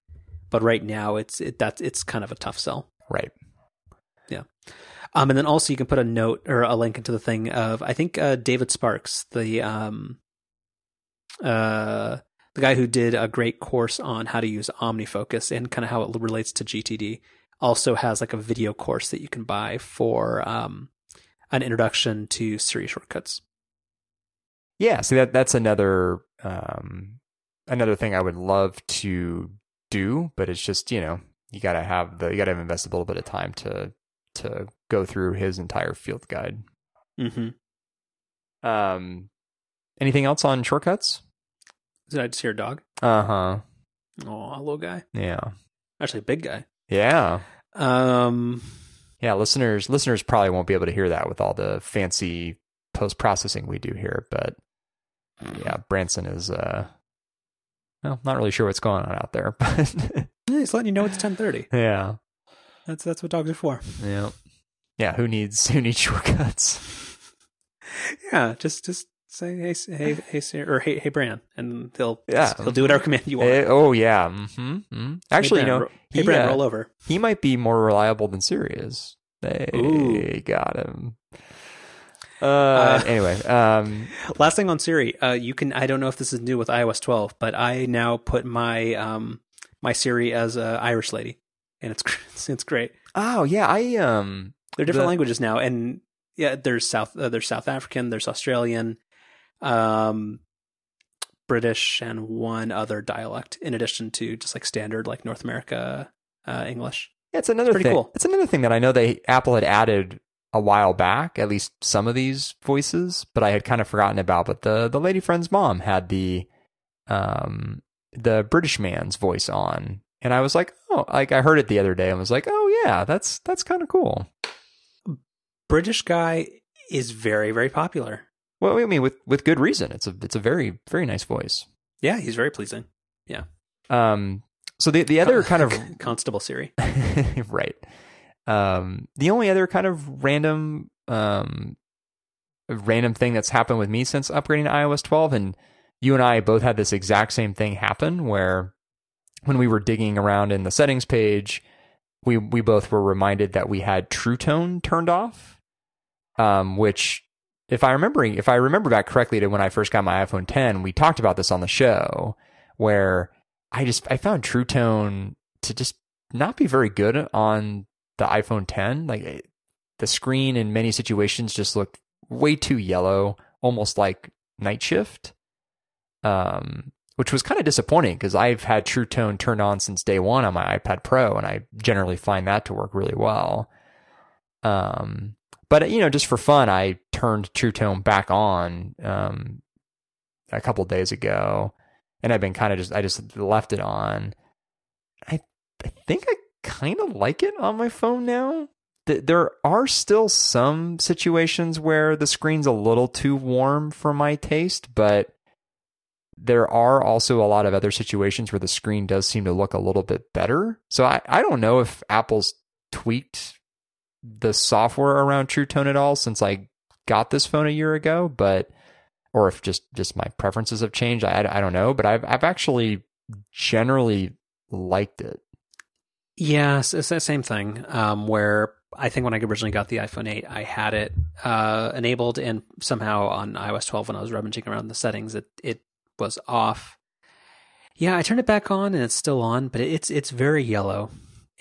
But right now it's kind of a tough sell. Right. Yeah. And then also you can put a note or a link into the thing of, I think, David Sparks, the guy who did a great course on how to use OmniFocus and kind of how it relates to GTD, also has like a video course that you can buy for an introduction to Siri shortcuts. Yeah. So that's another thing I would love to do, but it's just, you know, you got to invest a little bit of time to go through his entire field guide. Mm-hmm. Anything else on shortcuts? Did I just hear a dog? Uh-huh. Oh, a little guy. Yeah. Actually, a big guy. Yeah. Yeah, listeners probably won't be able to hear that with all the fancy post-processing we do here, but yeah, Branson is, well, not really sure what's going on out there, but yeah, he's letting you know it's 10:30. Yeah. That's what dogs are for. Yeah. Yeah, who needs shortcuts? Yeah, just say hey Siri, or hey Bran, and he'll do whatever command you want. Oh yeah. Mm-hmm, mm-hmm. Actually, hey, Bran, Bran, roll over. He might be more reliable than Siri is. They got him. Anyway, last thing on Siri, you can, I don't know if this is new with iOS 12, but I now put my my Siri as an Irish lady, and it's great. Oh yeah, I there are different languages now, and yeah, there's South African, there's Australian, British, and one other dialect in addition to just like standard like North America English. Yeah, it's another thing. Cool. It's another thing that I know that Apple had added a while back, at least some of these voices, but I had kind of forgotten about, but the lady friend's mom had the British man's voice on. And I was like, oh, like I heard it the other day and was like, oh yeah, that's kind of cool. British guy is very, very popular. Well, I mean, with good reason. It's a very, very nice voice. Yeah. He's very pleasing. Yeah. So the other kind of Constable Siri, right. The only other kind of random thing that's happened with me since upgrading to iOS 12, and you and I both had this exact same thing happen, where when we were digging around in the settings page, we both were reminded that we had True Tone turned off, which if I remember back correctly to when I first got my iPhone 10, we talked about this on the show, where I found True Tone to just not be very good on the iPhone 10, like the screen in many situations just looked way too yellow, almost like night shift, which was kind of disappointing because I've had True Tone turned on since day one on my iPad Pro, and I generally find that to work really well. But, you know, just for fun, I turned True Tone back on a couple days ago, and I've been kind of I just left it on. I think I kind of like it on my phone now. There are still some situations where the screen's a little too warm for my taste, but there are also a lot of other situations where the screen does seem to look a little bit better. So I don't know if Apple's tweaked the software around True Tone at all since I got this phone a year ago, but or if just my preferences have changed. I don't know, but I've actually generally liked it. Yeah, it's that same thing where I think when I originally got the iPhone 8, I had it enabled, and somehow on iOS 12 when I was rummaging around the settings, it was off. Yeah, I turned it back on and it's still on, but it's very yellow.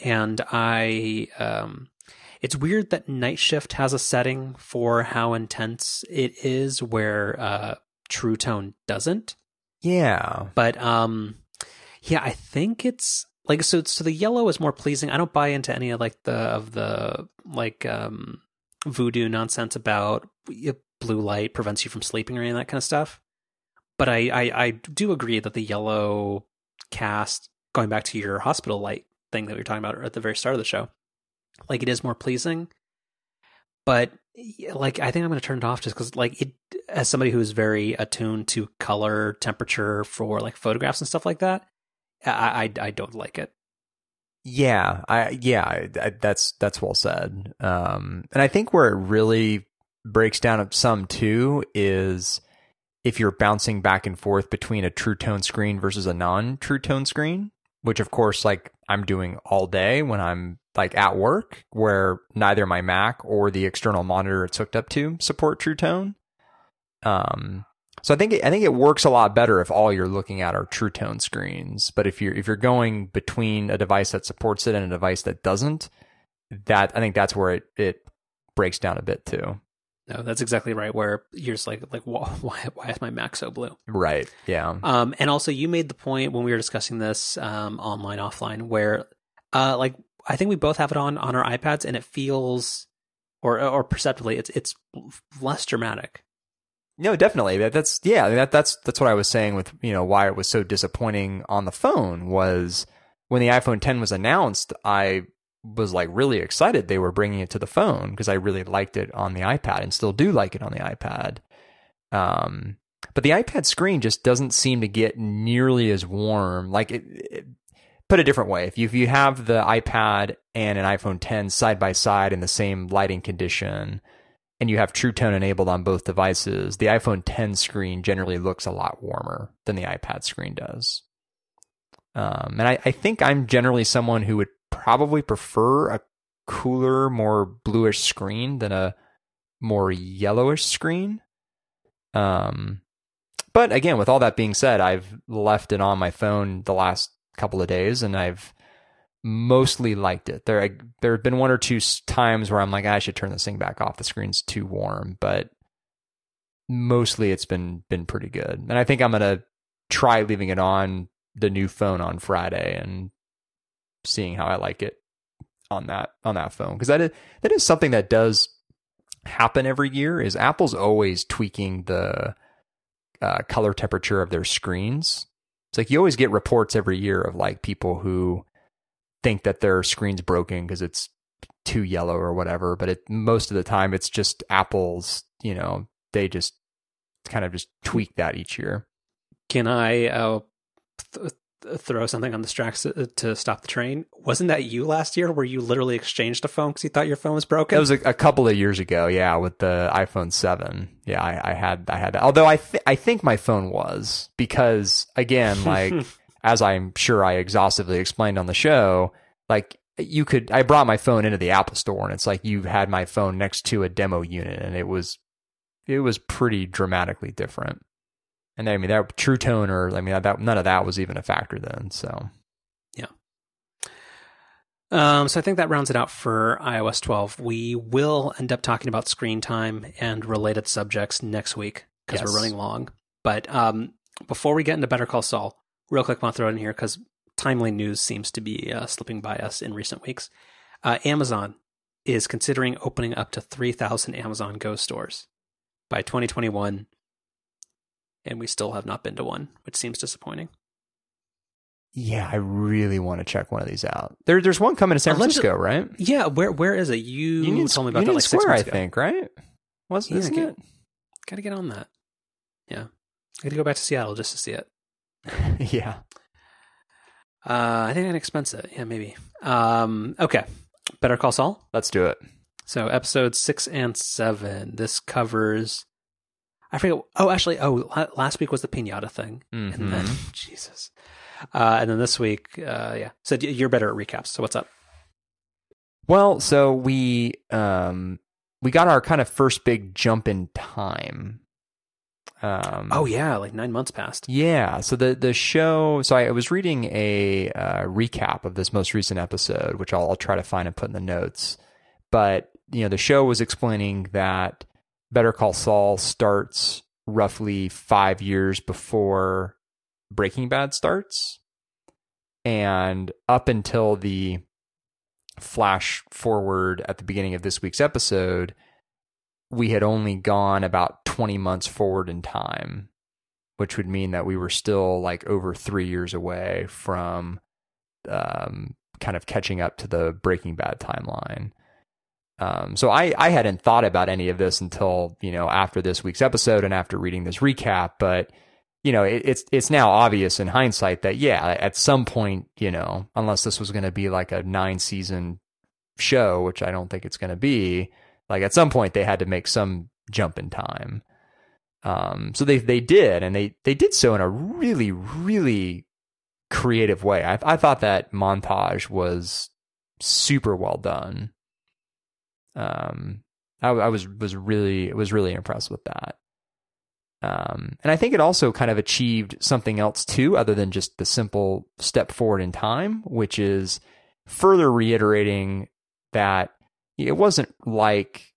And it's weird that night shift has a setting for how intense it is where True Tone doesn't. Yeah. But yeah, I think it's... Like, so the yellow is more pleasing. I don't buy into any of like the voodoo nonsense about blue light prevents you from sleeping or any of that kind of stuff. But I do agree that the yellow cast, going back to your hospital light thing that we were talking about at the very start of the show, like it is more pleasing. But like, I think I'm going to turn it off just because, like, it, as somebody who is very attuned to color, temperature for like photographs and stuff like that, I don't like it. Yeah, that's well said. And I think where it really breaks down some too is if you're bouncing back and forth between a true tone screen versus a non-true tone screen, which of course, like, I'm doing all day when I'm like at work, where neither my Mac or the external monitor it's hooked up to support true tone. So I think it works a lot better if all you're looking at are true tone screens. But if you're going between a device that supports it and a device that doesn't, that I think that's where it breaks down a bit too. No, that's exactly right. Where you're just like why is my Mac so blue? Right. Yeah. And also, you made the point when we were discussing this online offline, where like, I think we both have it on our iPads, and it feels, or perceptibly, it's less dramatic. No, definitely. That's what I was saying with, you know, why it was so disappointing on the phone was when the iPhone 10 was announced, I was like really excited they were bringing it to the phone because I really liked it on the iPad and still do like it on the iPad. But the iPad screen just doesn't seem to get nearly as warm. Like, it put a different way, if you have the iPad and an iPhone 10 side by side in the same lighting condition, and you have True Tone enabled on both devices, the iPhone 10 screen generally looks a lot warmer than the iPad screen does. And I think I'm generally someone who would probably prefer a cooler, more bluish screen than a more yellowish screen. But again, with all that being said, I've left it on my phone the last couple of days, and I've mostly liked it. There have been one or two times where I'm like, I should turn this thing back off, the screen's too warm, but mostly it's been pretty good. And I think I'm gonna try leaving it on the new phone on Friday and seeing how I like it on that phone, because that is something that does happen every year, is Apple's always tweaking the color temperature of their screens. It's like you always get reports every year of like people who think that their screen's broken because it's too yellow or whatever, but most of the time it's just Apple's, you know, they just kind of just tweak that each year. Can I throw something on the tracks to stop the train? Wasn't that you last year where you literally exchanged a phone because you thought your phone was broken? That was a couple of years ago, yeah, with the iPhone 7. Yeah, I had that. Although I think my phone was, because again, like, as I'm sure I exhaustively explained on the show, like, I brought my phone into the Apple store, and it's like, you had my phone next to a demo unit, and it was pretty dramatically different. And I mean, that True Tone, or I mean, that, none of that was even a factor then. So, yeah. So I think that rounds it out for iOS 12. We will end up talking about screen time and related subjects next week because we're running long. But before we get into Better Call Saul, real quick, I want to throw it in here because timely news seems to be slipping by us in recent weeks. Amazon is considering opening up to 3,000 Amazon Go stores by 2021, and we still have not been to one, which seems disappointing. Yeah, I really want to check one of these out. There's one coming to San Francisco, right? Yeah, where is it? You told me about that like Square, 6 months ago. I think, right? Isn't it? Got to get on that. Yeah. Got to go back to Seattle just to see it. Yeah. I think I'd expense it. Yeah, maybe. Okay. Better Call Saul? Let's do it. So episodes 6 and 7. This covers... I forget... last week was the piñata thing. Mm-hmm. And then... Jesus. And then this week, yeah. So you're better at recaps. So what's up? Well, so we got our kind of first big jump in time. Like 9 months passed. Yeah. So the show, so I was reading a recap of this most recent episode, which I'll try to find and put in the notes. But, you know, the show was explaining that Better Call Saul starts roughly 5 years before Breaking Bad starts. And up until the flash forward at the beginning of this week's episode, we had only gone about 20 months forward in time, which would mean that we were still like over 3 years away from kind of catching up to the Breaking Bad timeline. So I hadn't thought about any of this until, you know, after this week's episode and after reading this recap, but you know, it's now obvious in hindsight that, yeah, at some point, you know, unless this was going to be like a 9-season show, which I don't think it's going to be, like at some point they had to make some jump in time. So they did, and they did so in a really, really creative way. I thought that montage was super well done. I was really impressed with that. And I think it also kind of achieved something else too, other than just the simple step forward in time, which is further reiterating that it wasn't like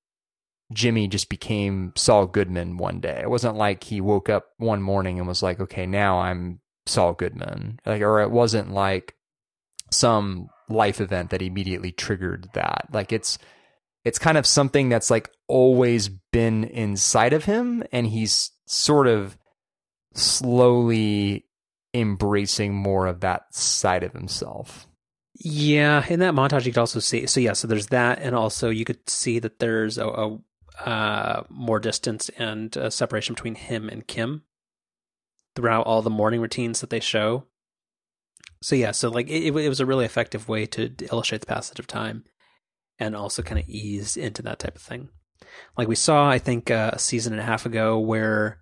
Jimmy just became Saul Goodman one day. It wasn't like he woke up one morning and was like, okay, now I'm Saul Goodman. Like, or it wasn't like some life event that immediately triggered that. Like it's kind of something that's like always been inside of him, and he's sort of slowly embracing more of that side of himself. Yeah, in that montage you could also see, so there's that, and also you could see that there's a more distance and a separation between him and Kim throughout all the morning routines that they show. So yeah, so like it was a really effective way to illustrate the passage of time, and also kind of ease into that type of thing. Like we saw, I think, a season and a half ago where,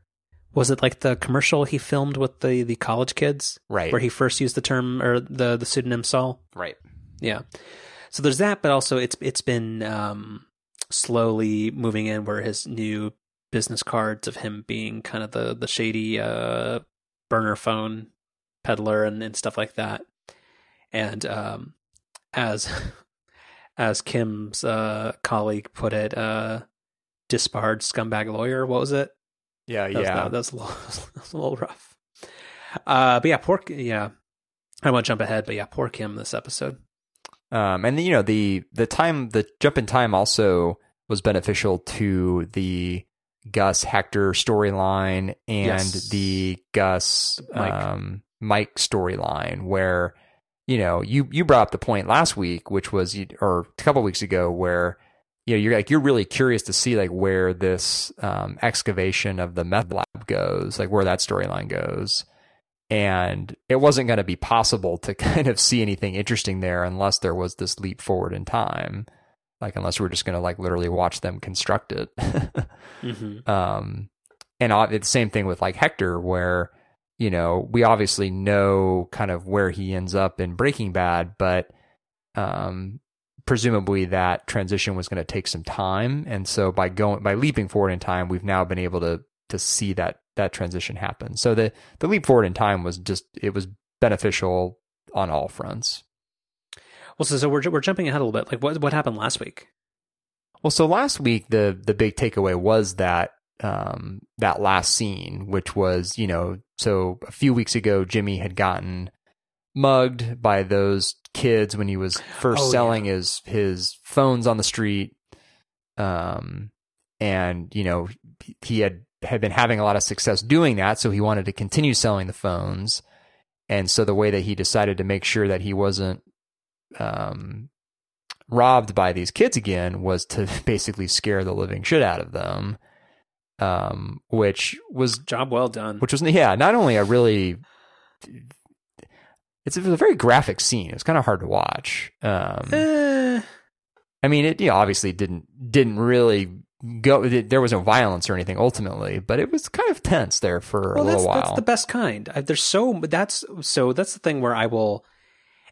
was it like the commercial he filmed with the college kids? Right. Where he first used the term, or the pseudonym Saul? Right. Yeah. So there's that, but also it's been slowly moving in where his new business cards of him being kind of the shady burner phone peddler and stuff like that. And as Kim's colleague put it, disbarred scumbag lawyer. What was it? Yeah. That's a little rough. But yeah, I don't want to jump ahead, but yeah, poor Kim this episode. And you know, the jump in time also was beneficial to the Gus Hector storyline and the Gus Mike storyline, where, you know, you brought up the point last week, which was, or a couple of weeks ago, where, you know, you're really curious to see like where this excavation of the meth lab goes, like where that storyline goes. And it wasn't going to be possible to kind of see anything interesting there unless there was this leap forward in time, like unless we're just going to like literally watch them construct it. Mm-hmm. And it's the same thing with like Hector, where, you know, we obviously know kind of where he ends up in Breaking Bad, but presumably that transition was going to take some time. And so by leaping forward in time, we've now been able to see that transition happen. So the leap forward in time was just, it was beneficial on all fronts. Well, so we're jumping ahead a little bit. Like what happened last week? Well, so last week, the big takeaway was that, that last scene, which was, you know, so a few weeks ago, Jimmy had gotten mugged by those kids when he was first selling his phones on the street. And, you know, he had been having a lot of success doing that. So he wanted to continue selling the phones. And so the way that he decided to make sure that he wasn't, robbed by these kids again was to basically scare the living shit out of them. Which was job well done, which was, yeah, not only a really, it was a very graphic scene. It was kind of hard to watch. I mean, it, you know, obviously didn't really go, there was no violence or anything ultimately, but it was kind of tense there for a little while. That's the best kind. That's the thing where I will,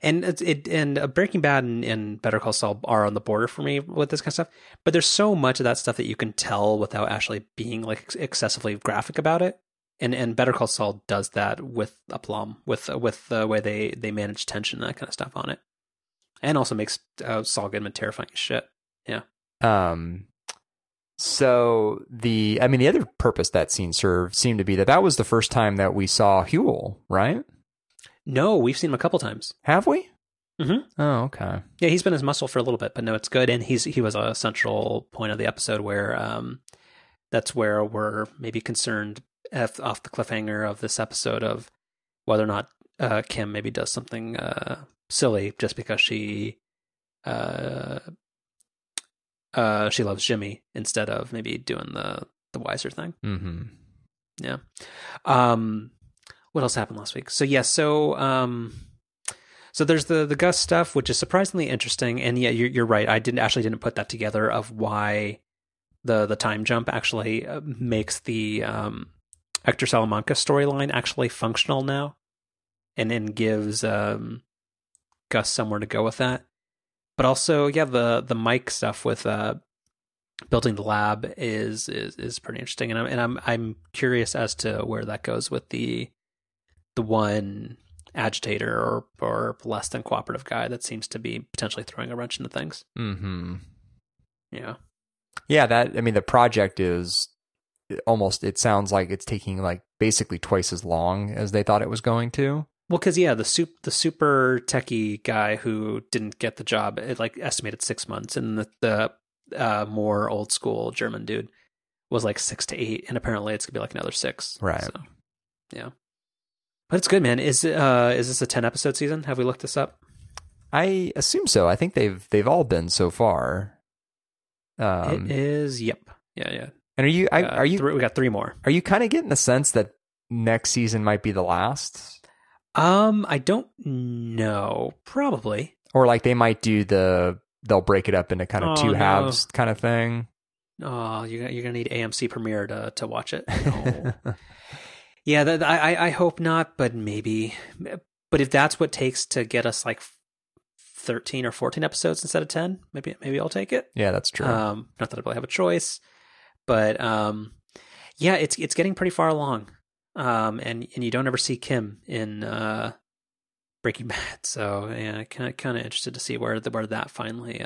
and and Breaking Bad and Better Call Saul are on the border for me with this kind of stuff. But there's so much of that stuff that you can tell without actually being like excessively graphic about it. And Better Call Saul does that with aplomb, with the way they manage tension and that kind of stuff on it, and also makes Saul Goodman terrifying as shit. Yeah. So the other purpose that scene served seemed to be that was the first time that we saw Huel, right? No, we've seen him a couple times. Have we? Mm-hmm. Oh, okay. Yeah, he's been his muscle for a little bit, but no, it's good. And he was a central point of the episode where that's where we're maybe concerned off the cliffhanger of this episode of whether or not Kim maybe does something silly just because she She Loves Jimmy instead of maybe doing the Wiser thing. Mm-hmm. Yeah. What else happened last week? So yeah, so there's the Gus stuff, which is surprisingly interesting. And yeah, you're right. I didn't put that together of why the time jump actually makes the Hector Salamanca storyline actually functional now, and then gives Gus somewhere to go with that. But also, yeah, the Mike stuff with building the lab is pretty interesting, and I'm curious as to where that goes with the one agitator or less than cooperative guy that seems to be potentially throwing a wrench into things. Mm-hmm. Yeah. Yeah, the project is almost, it sounds like it's taking like basically twice as long as they thought it was going to. Well, because yeah, the super techie guy who didn't get the job, it like estimated 6 months, and the more old school German dude was like 6 to 8, and apparently it's gonna be like another 6. Right. So, yeah. But it's good, man. Is this a 10-episode season? Have we looked this up? I assume so. I think they've all been so far. It is. Yep. Yeah. Yeah. And are you? We got 3 more. Are you kind of getting the sense that next season might be the last? I don't know. Probably. Or like they might do they'll break it up into kind of 2 halves kind of thing. Oh, you're gonna need AMC Premiere to watch it. No. Yeah, I hope not, but maybe. But if that's what it takes to get us like 13 or 14 episodes instead of 10, maybe I'll take it. Yeah, that's true. Not that I really have a choice, but yeah, it's getting pretty far along, and you don't ever see Kim in Breaking Bad, so yeah, kind of interested to see where that finally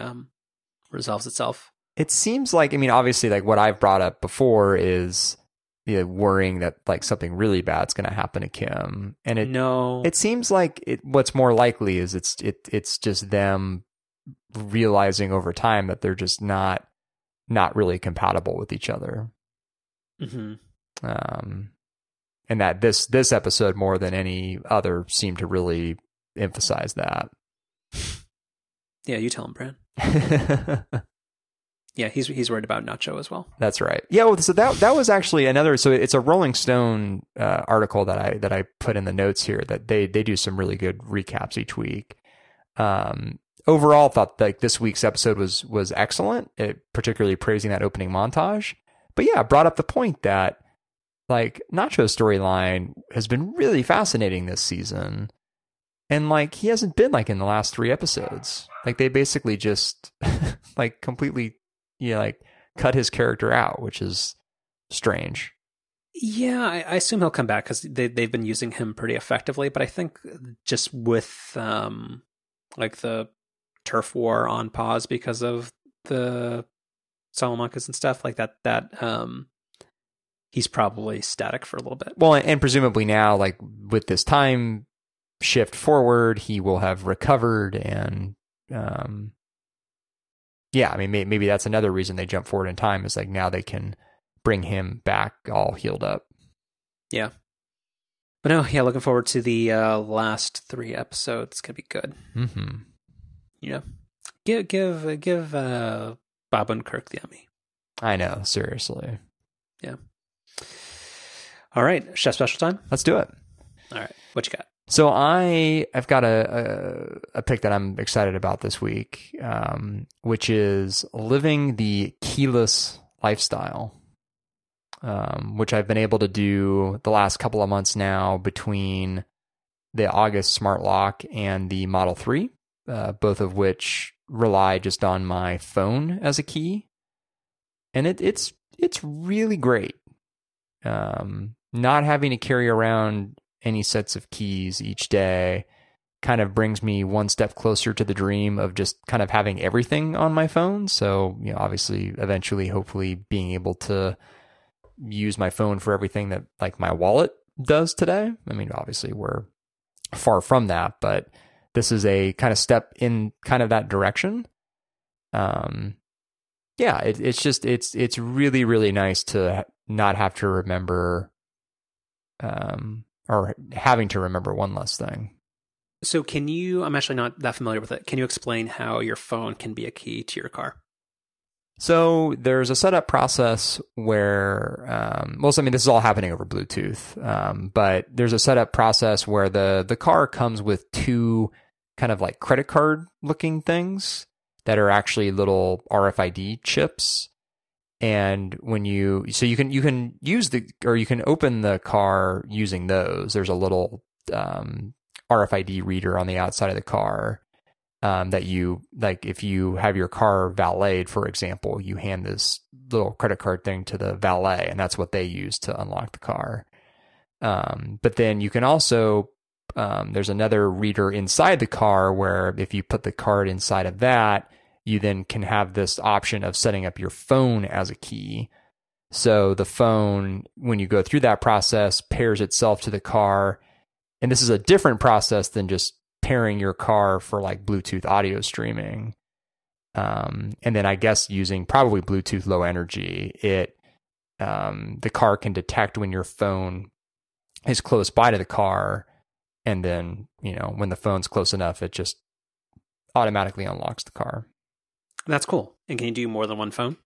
resolves itself. It seems like, I mean, obviously, like what I've brought up before is, yeah, worrying that like something really bad's going to happen to Kim, and it seems like what's more likely is it's just them realizing over time that they're just not really compatible with each other, mm-hmm. And that this episode more than any other seemed to really emphasize that. Yeah, you tell him, Brad. Yeah, he's worried about Nacho as well. That's right. Yeah, well, so that was actually another. So it's a Rolling Stone article that I put in the notes here that they do some really good recaps each week. Overall, thought like this week's episode was excellent, particularly praising that opening montage. But yeah, brought up the point that like Nacho's storyline has been really fascinating this season, and like he hasn't been like in the last 3 episodes. Like they basically just like completely. Yeah, like cut his character out, which is strange. Yeah, I assume he'll come back because they've been using him pretty effectively. But I think just with like the turf war on pause because of the Salamancas and stuff like that he's probably static for a little bit. Well, and presumably now, like with this time shift forward, he will have recovered and. Yeah, I mean, maybe that's another reason they jump forward in time is like now they can bring him back all healed up. Yeah. But no, yeah, looking forward to the last 3 episodes. It's going to be good. Mm-hmm. Yeah. Give Bob and Kirk the Emmy. I know, seriously. Yeah. All right, Chef Special time? Let's do it. All right, what you got? So I've got a pick that I'm excited about this week, which is living the keyless lifestyle, which I've been able to do the last couple of months now between the August smart lock and the Model 3, both of which rely just on my phone as a key, and it's really great. Not having to carry around any sets of keys each day kind of brings me one step closer to the dream of just kind of having everything on my phone. So, you know, obviously eventually, hopefully being able to use my phone for everything that like my wallet does today. I mean, obviously we're far from that, but this is a kind of step in kind of that direction. Yeah, it's just, it's really, really nice to not have to remember, or having to remember one less thing. So can you, I'm actually not that familiar with it. Can you explain how your phone can be a key to your car? So there's a setup process where, this is all happening over Bluetooth, but there's a setup process where the car comes with two kind of like credit card looking things that are actually little RFID chips. And when you can use you can open the car using those. There's a little RFID reader on the outside of the car. That you, like if you have your car valeted, for example, you hand this little credit card thing to the valet, and that's what they use to unlock the car. But then you can also, there's another reader inside the car where if you put the card inside of that, you then can have this option of setting up your phone as a key. So the phone, when you go through that process, pairs itself to the car. And this is a different process than just pairing your car for like Bluetooth audio streaming. And then I guess using probably Bluetooth low energy, the car can detect when your phone is close by to the car. And then, when the phone's close enough, it just automatically unlocks the car. That's cool. And can you do more than one phone?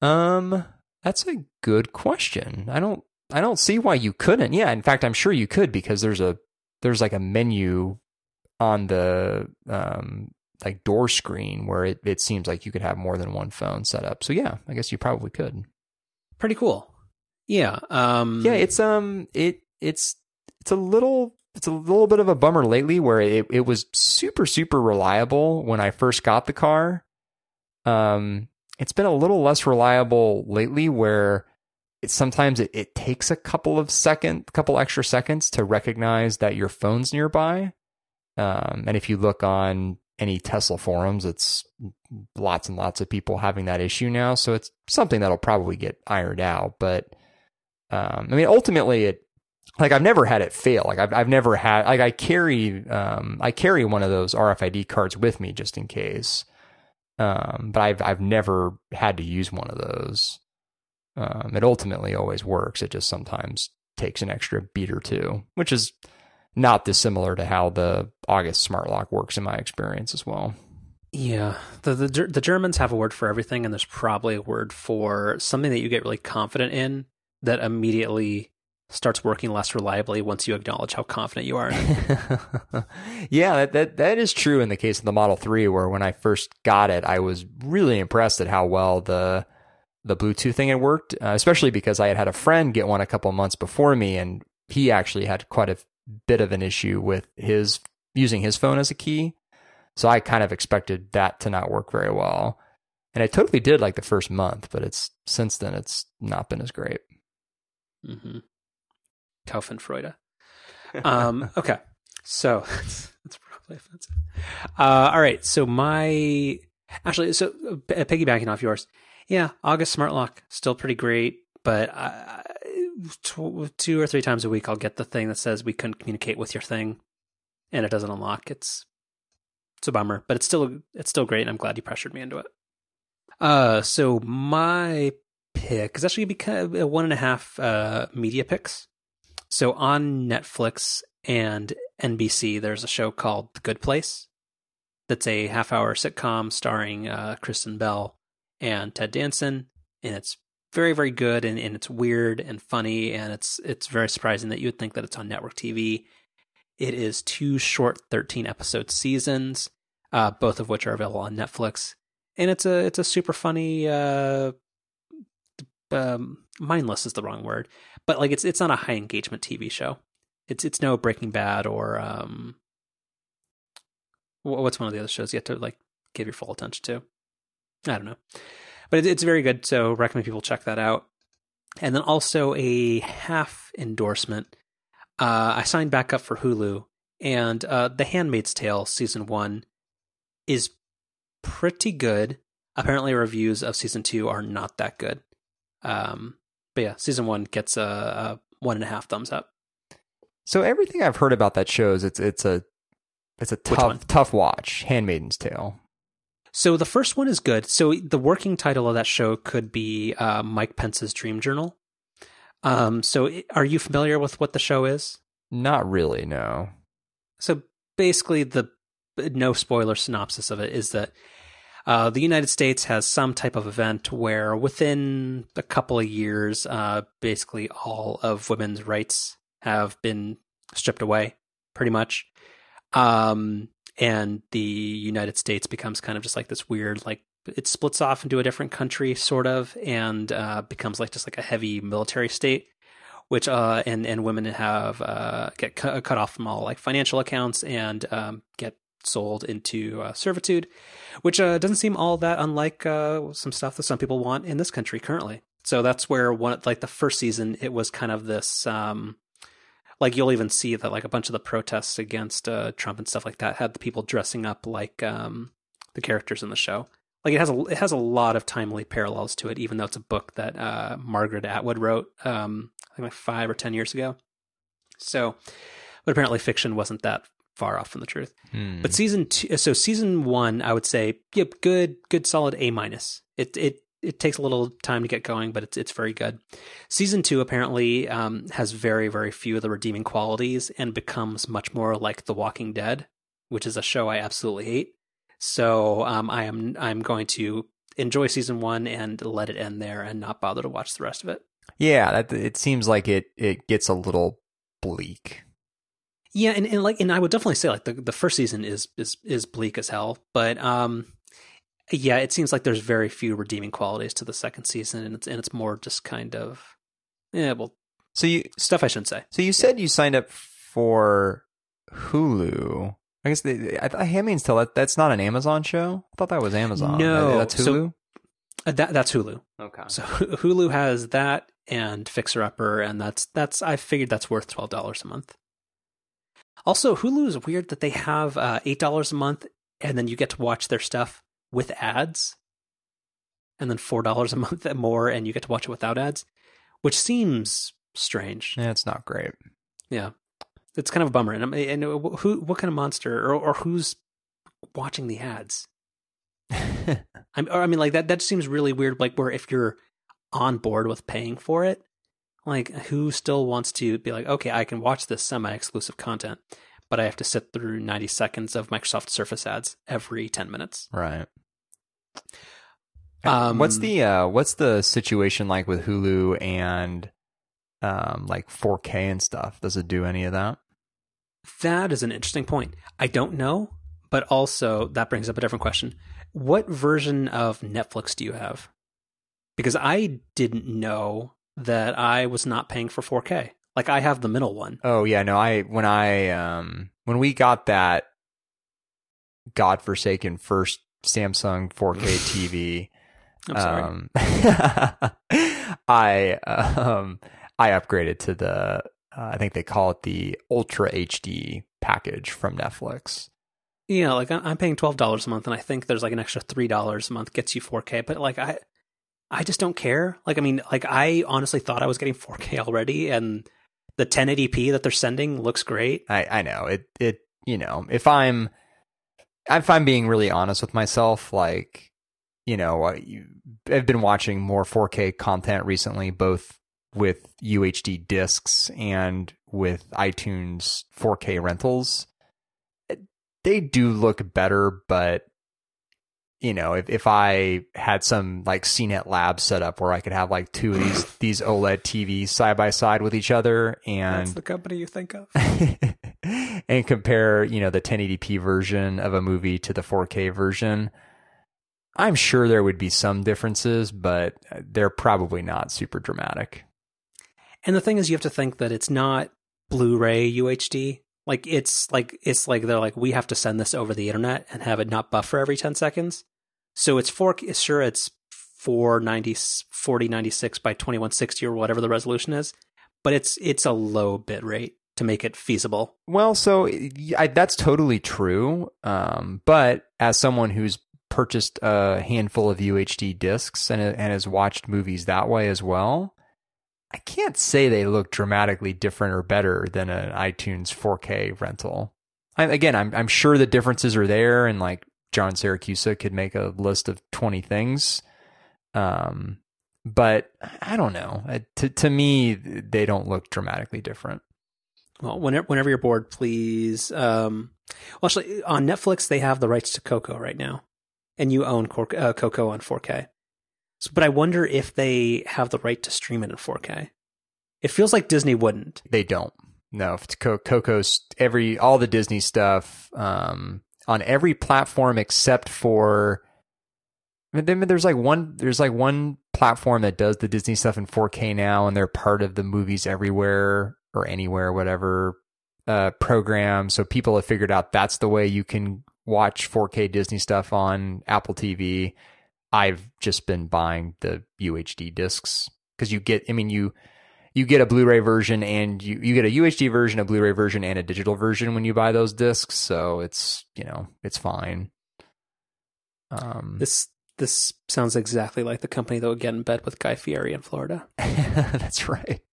That's a good question. I don't see why you couldn't. Yeah. In fact, I'm sure you could, because there's like a menu on the door screen where it seems like you could have more than one phone set up. So yeah, I guess you probably could. Pretty cool. Yeah. It's a little bit of a bummer lately where it was super, super reliable when I first got the car. It's been a little less reliable lately where it sometimes takes a couple extra seconds to recognize that your phone's nearby. And if you look on any Tesla forums, it's lots and lots of people having that issue now. So it's something that'll probably get ironed out. But, ultimately I've never had it fail. I carry one of those RFID cards with me just in case. But I've never had to use one of those. It ultimately always works. It just sometimes takes an extra beat or two, which is not dissimilar to how the August smart lock works in my experience as well. Yeah. The Germans have a word for everything, and there's probably a word for something that you get really confident in that immediately starts working less reliably once you acknowledge how confident you are. Yeah, that is true in the case of the Model 3, where when I first got it, I was really impressed at how well the Bluetooth thing had worked, especially because I had a friend get one a couple months before me, and he actually had quite a bit of an issue with his using his phone as a key. So I kind of expected that to not work very well. And I totally did like the first month, but since then it's not been as great. Mm-hmm. Kaufenfreude. Okay. So that's probably offensive. All right. So piggybacking off yours. Yeah. August smart lock, still pretty great, but two or three times a week, I'll get the thing that says we couldn't communicate with your thing, and it doesn't unlock. It's a bummer, but it's still great, and I'm glad you pressured me into it. So my pick is actually going to be one and a half media picks. So on Netflix and NBC, there's a show called The Good Place that's a half-hour sitcom starring Kristen Bell and Ted Danson, and it's very, very good, and it's weird and funny, and it's very surprising that you would think that it's on network TV. It is two short 13-episode seasons, both of which are available on Netflix, and it's a super funny, mindless is the wrong word, but like it's not a high engagement TV show. It's no Breaking Bad or what's one of the other shows you have to like give your full attention to. I don't know. But it's very good, so recommend people check that out. And then also a half endorsement. I signed back up for Hulu, and The Handmaid's Tale Season 1 is pretty good. Apparently reviews of Season 2 are not that good. But yeah, Season 1 gets a 1.5 thumbs up. So everything I've heard about that show is it's a tough watch, Handmaid's Tale. So the first one is good. So the working title of that show could be Mike Pence's Dream Journal. Are you familiar with what the show is? Not really, no. So basically, the no spoiler synopsis of it is that The United States has some type of event where within a couple of years, basically all of women's rights have been stripped away, pretty much. And the United States becomes kind of just like this weird, like, it splits off into a different country, sort of, and becomes like just like a heavy military state, which and women have get cut off from all like financial accounts and get sold into servitude, which doesn't seem all that unlike some stuff that some people want in this country currently. So that's where one, like the first season, it was kind of this like you'll even see that like a bunch of the protests against Trump and stuff like that had the people dressing up like the characters in the show. Like it has a lot of timely parallels to it, even though it's a book that Margaret Atwood wrote, I think like 5 or 10 years ago. So, but apparently fiction wasn't that far off from the truth. But season one, I would say, yep, good, solid A-. It takes a little time to get going, but it's very good. Season two apparently has very, very few of the redeeming qualities and becomes much more like The Walking Dead, which is a show I absolutely hate. So I'm going to enjoy season one and let it end there and not bother to watch the rest of it. Yeah, it seems like it gets a little bleak. Yeah, and I would definitely say like the first season is bleak as hell, but yeah, it seems like there's very few redeeming qualities to the second season, and it's more just kind of stuff I shouldn't say. So you said you signed up for Hulu. I guess Handmaid's Tale, that's not an Amazon show? I thought that was Amazon. No. That's Hulu? So, that's Hulu. Okay. So Hulu has that and Fixer Upper, and that's I figured that's worth $12 a month. Also, Hulu is weird that they have $8 a month, and then you get to watch their stuff with ads, and then $4 a month more, and you get to watch it without ads, which seems strange. Yeah, it's not great. Yeah. It's kind of a bummer. And what kind of monster or who's watching the ads? I mean, like that seems really weird. Like where if you're on board with paying for it, like who still wants to be like, okay, I can watch this semi-exclusive content, but I have to sit through 90 seconds of Microsoft Surface ads every 10 minutes. Right. What's the situation like with Hulu and like 4K and stuff? Does it do any of that? That is an interesting point. I don't know, but also that brings up a different question. What version of Netflix do you have? Because I didn't know that I was not paying for 4K. Like I have the middle one. Oh yeah, no, when we got that godforsaken first Samsung 4K TV, I'm sorry. I upgraded to the I think they call it the Ultra HD package from Netflix. Yeah, like I'm paying $12 a month, and I think there's like an extra $3 a month gets you 4K. But like I just don't care. Like I mean, like I honestly thought I was getting 4K already, and the 1080p that they're sending looks great. I know it. You know, if I'm being really honest with myself, like you know, I've been watching more 4K content recently, both with UHD discs and with iTunes 4K rentals. They do look better, but you know, if I had some like CNET lab set up where I could have like two of these OLED TVs side by side with each other, and that's the company you think of, and compare, you know, the 1080p version of a movie to the 4K version, I'm sure there would be some differences, but they're probably not super dramatic. And the thing is, you have to think that it's not Blu-ray UHD. Like it's like they're like, we have to send this over the internet and have it not buffer every 10 seconds. So it's 4K, sure, it's 4096 by 2160 or whatever the resolution is, but it's a low bit rate to make it feasible. Well, so that's totally true. But as someone who's purchased a handful of UHD discs and has watched movies that way as well, I can't say they look dramatically different or better than an iTunes 4K rental. I'm sure the differences are there, and like John Siracusa could make a list of 20 things. But I don't know. To me, they don't look dramatically different. Well, whenever you're bored, please. Well, actually, on Netflix, they have the rights to Coco right now. and you own Coco on 4K. So, but I wonder if they have the right to stream it in 4K. It feels like Disney wouldn't. They don't. No, if it's Coco's, all the Disney stuff on every platform except for. There's like one platform that does the Disney stuff in 4K now, and they're part of the Movies Everywhere or Anywhere, whatever program. So people have figured out that's the way you can watch 4K Disney stuff on Apple TV. I've just been buying the UHD discs because you get a Blu-ray version and you get a UHD version, a Blu-ray version, and a digital version when you buy those discs. So it's fine. This sounds exactly like the company that would get in bed with Guy Fieri in Florida. That's right.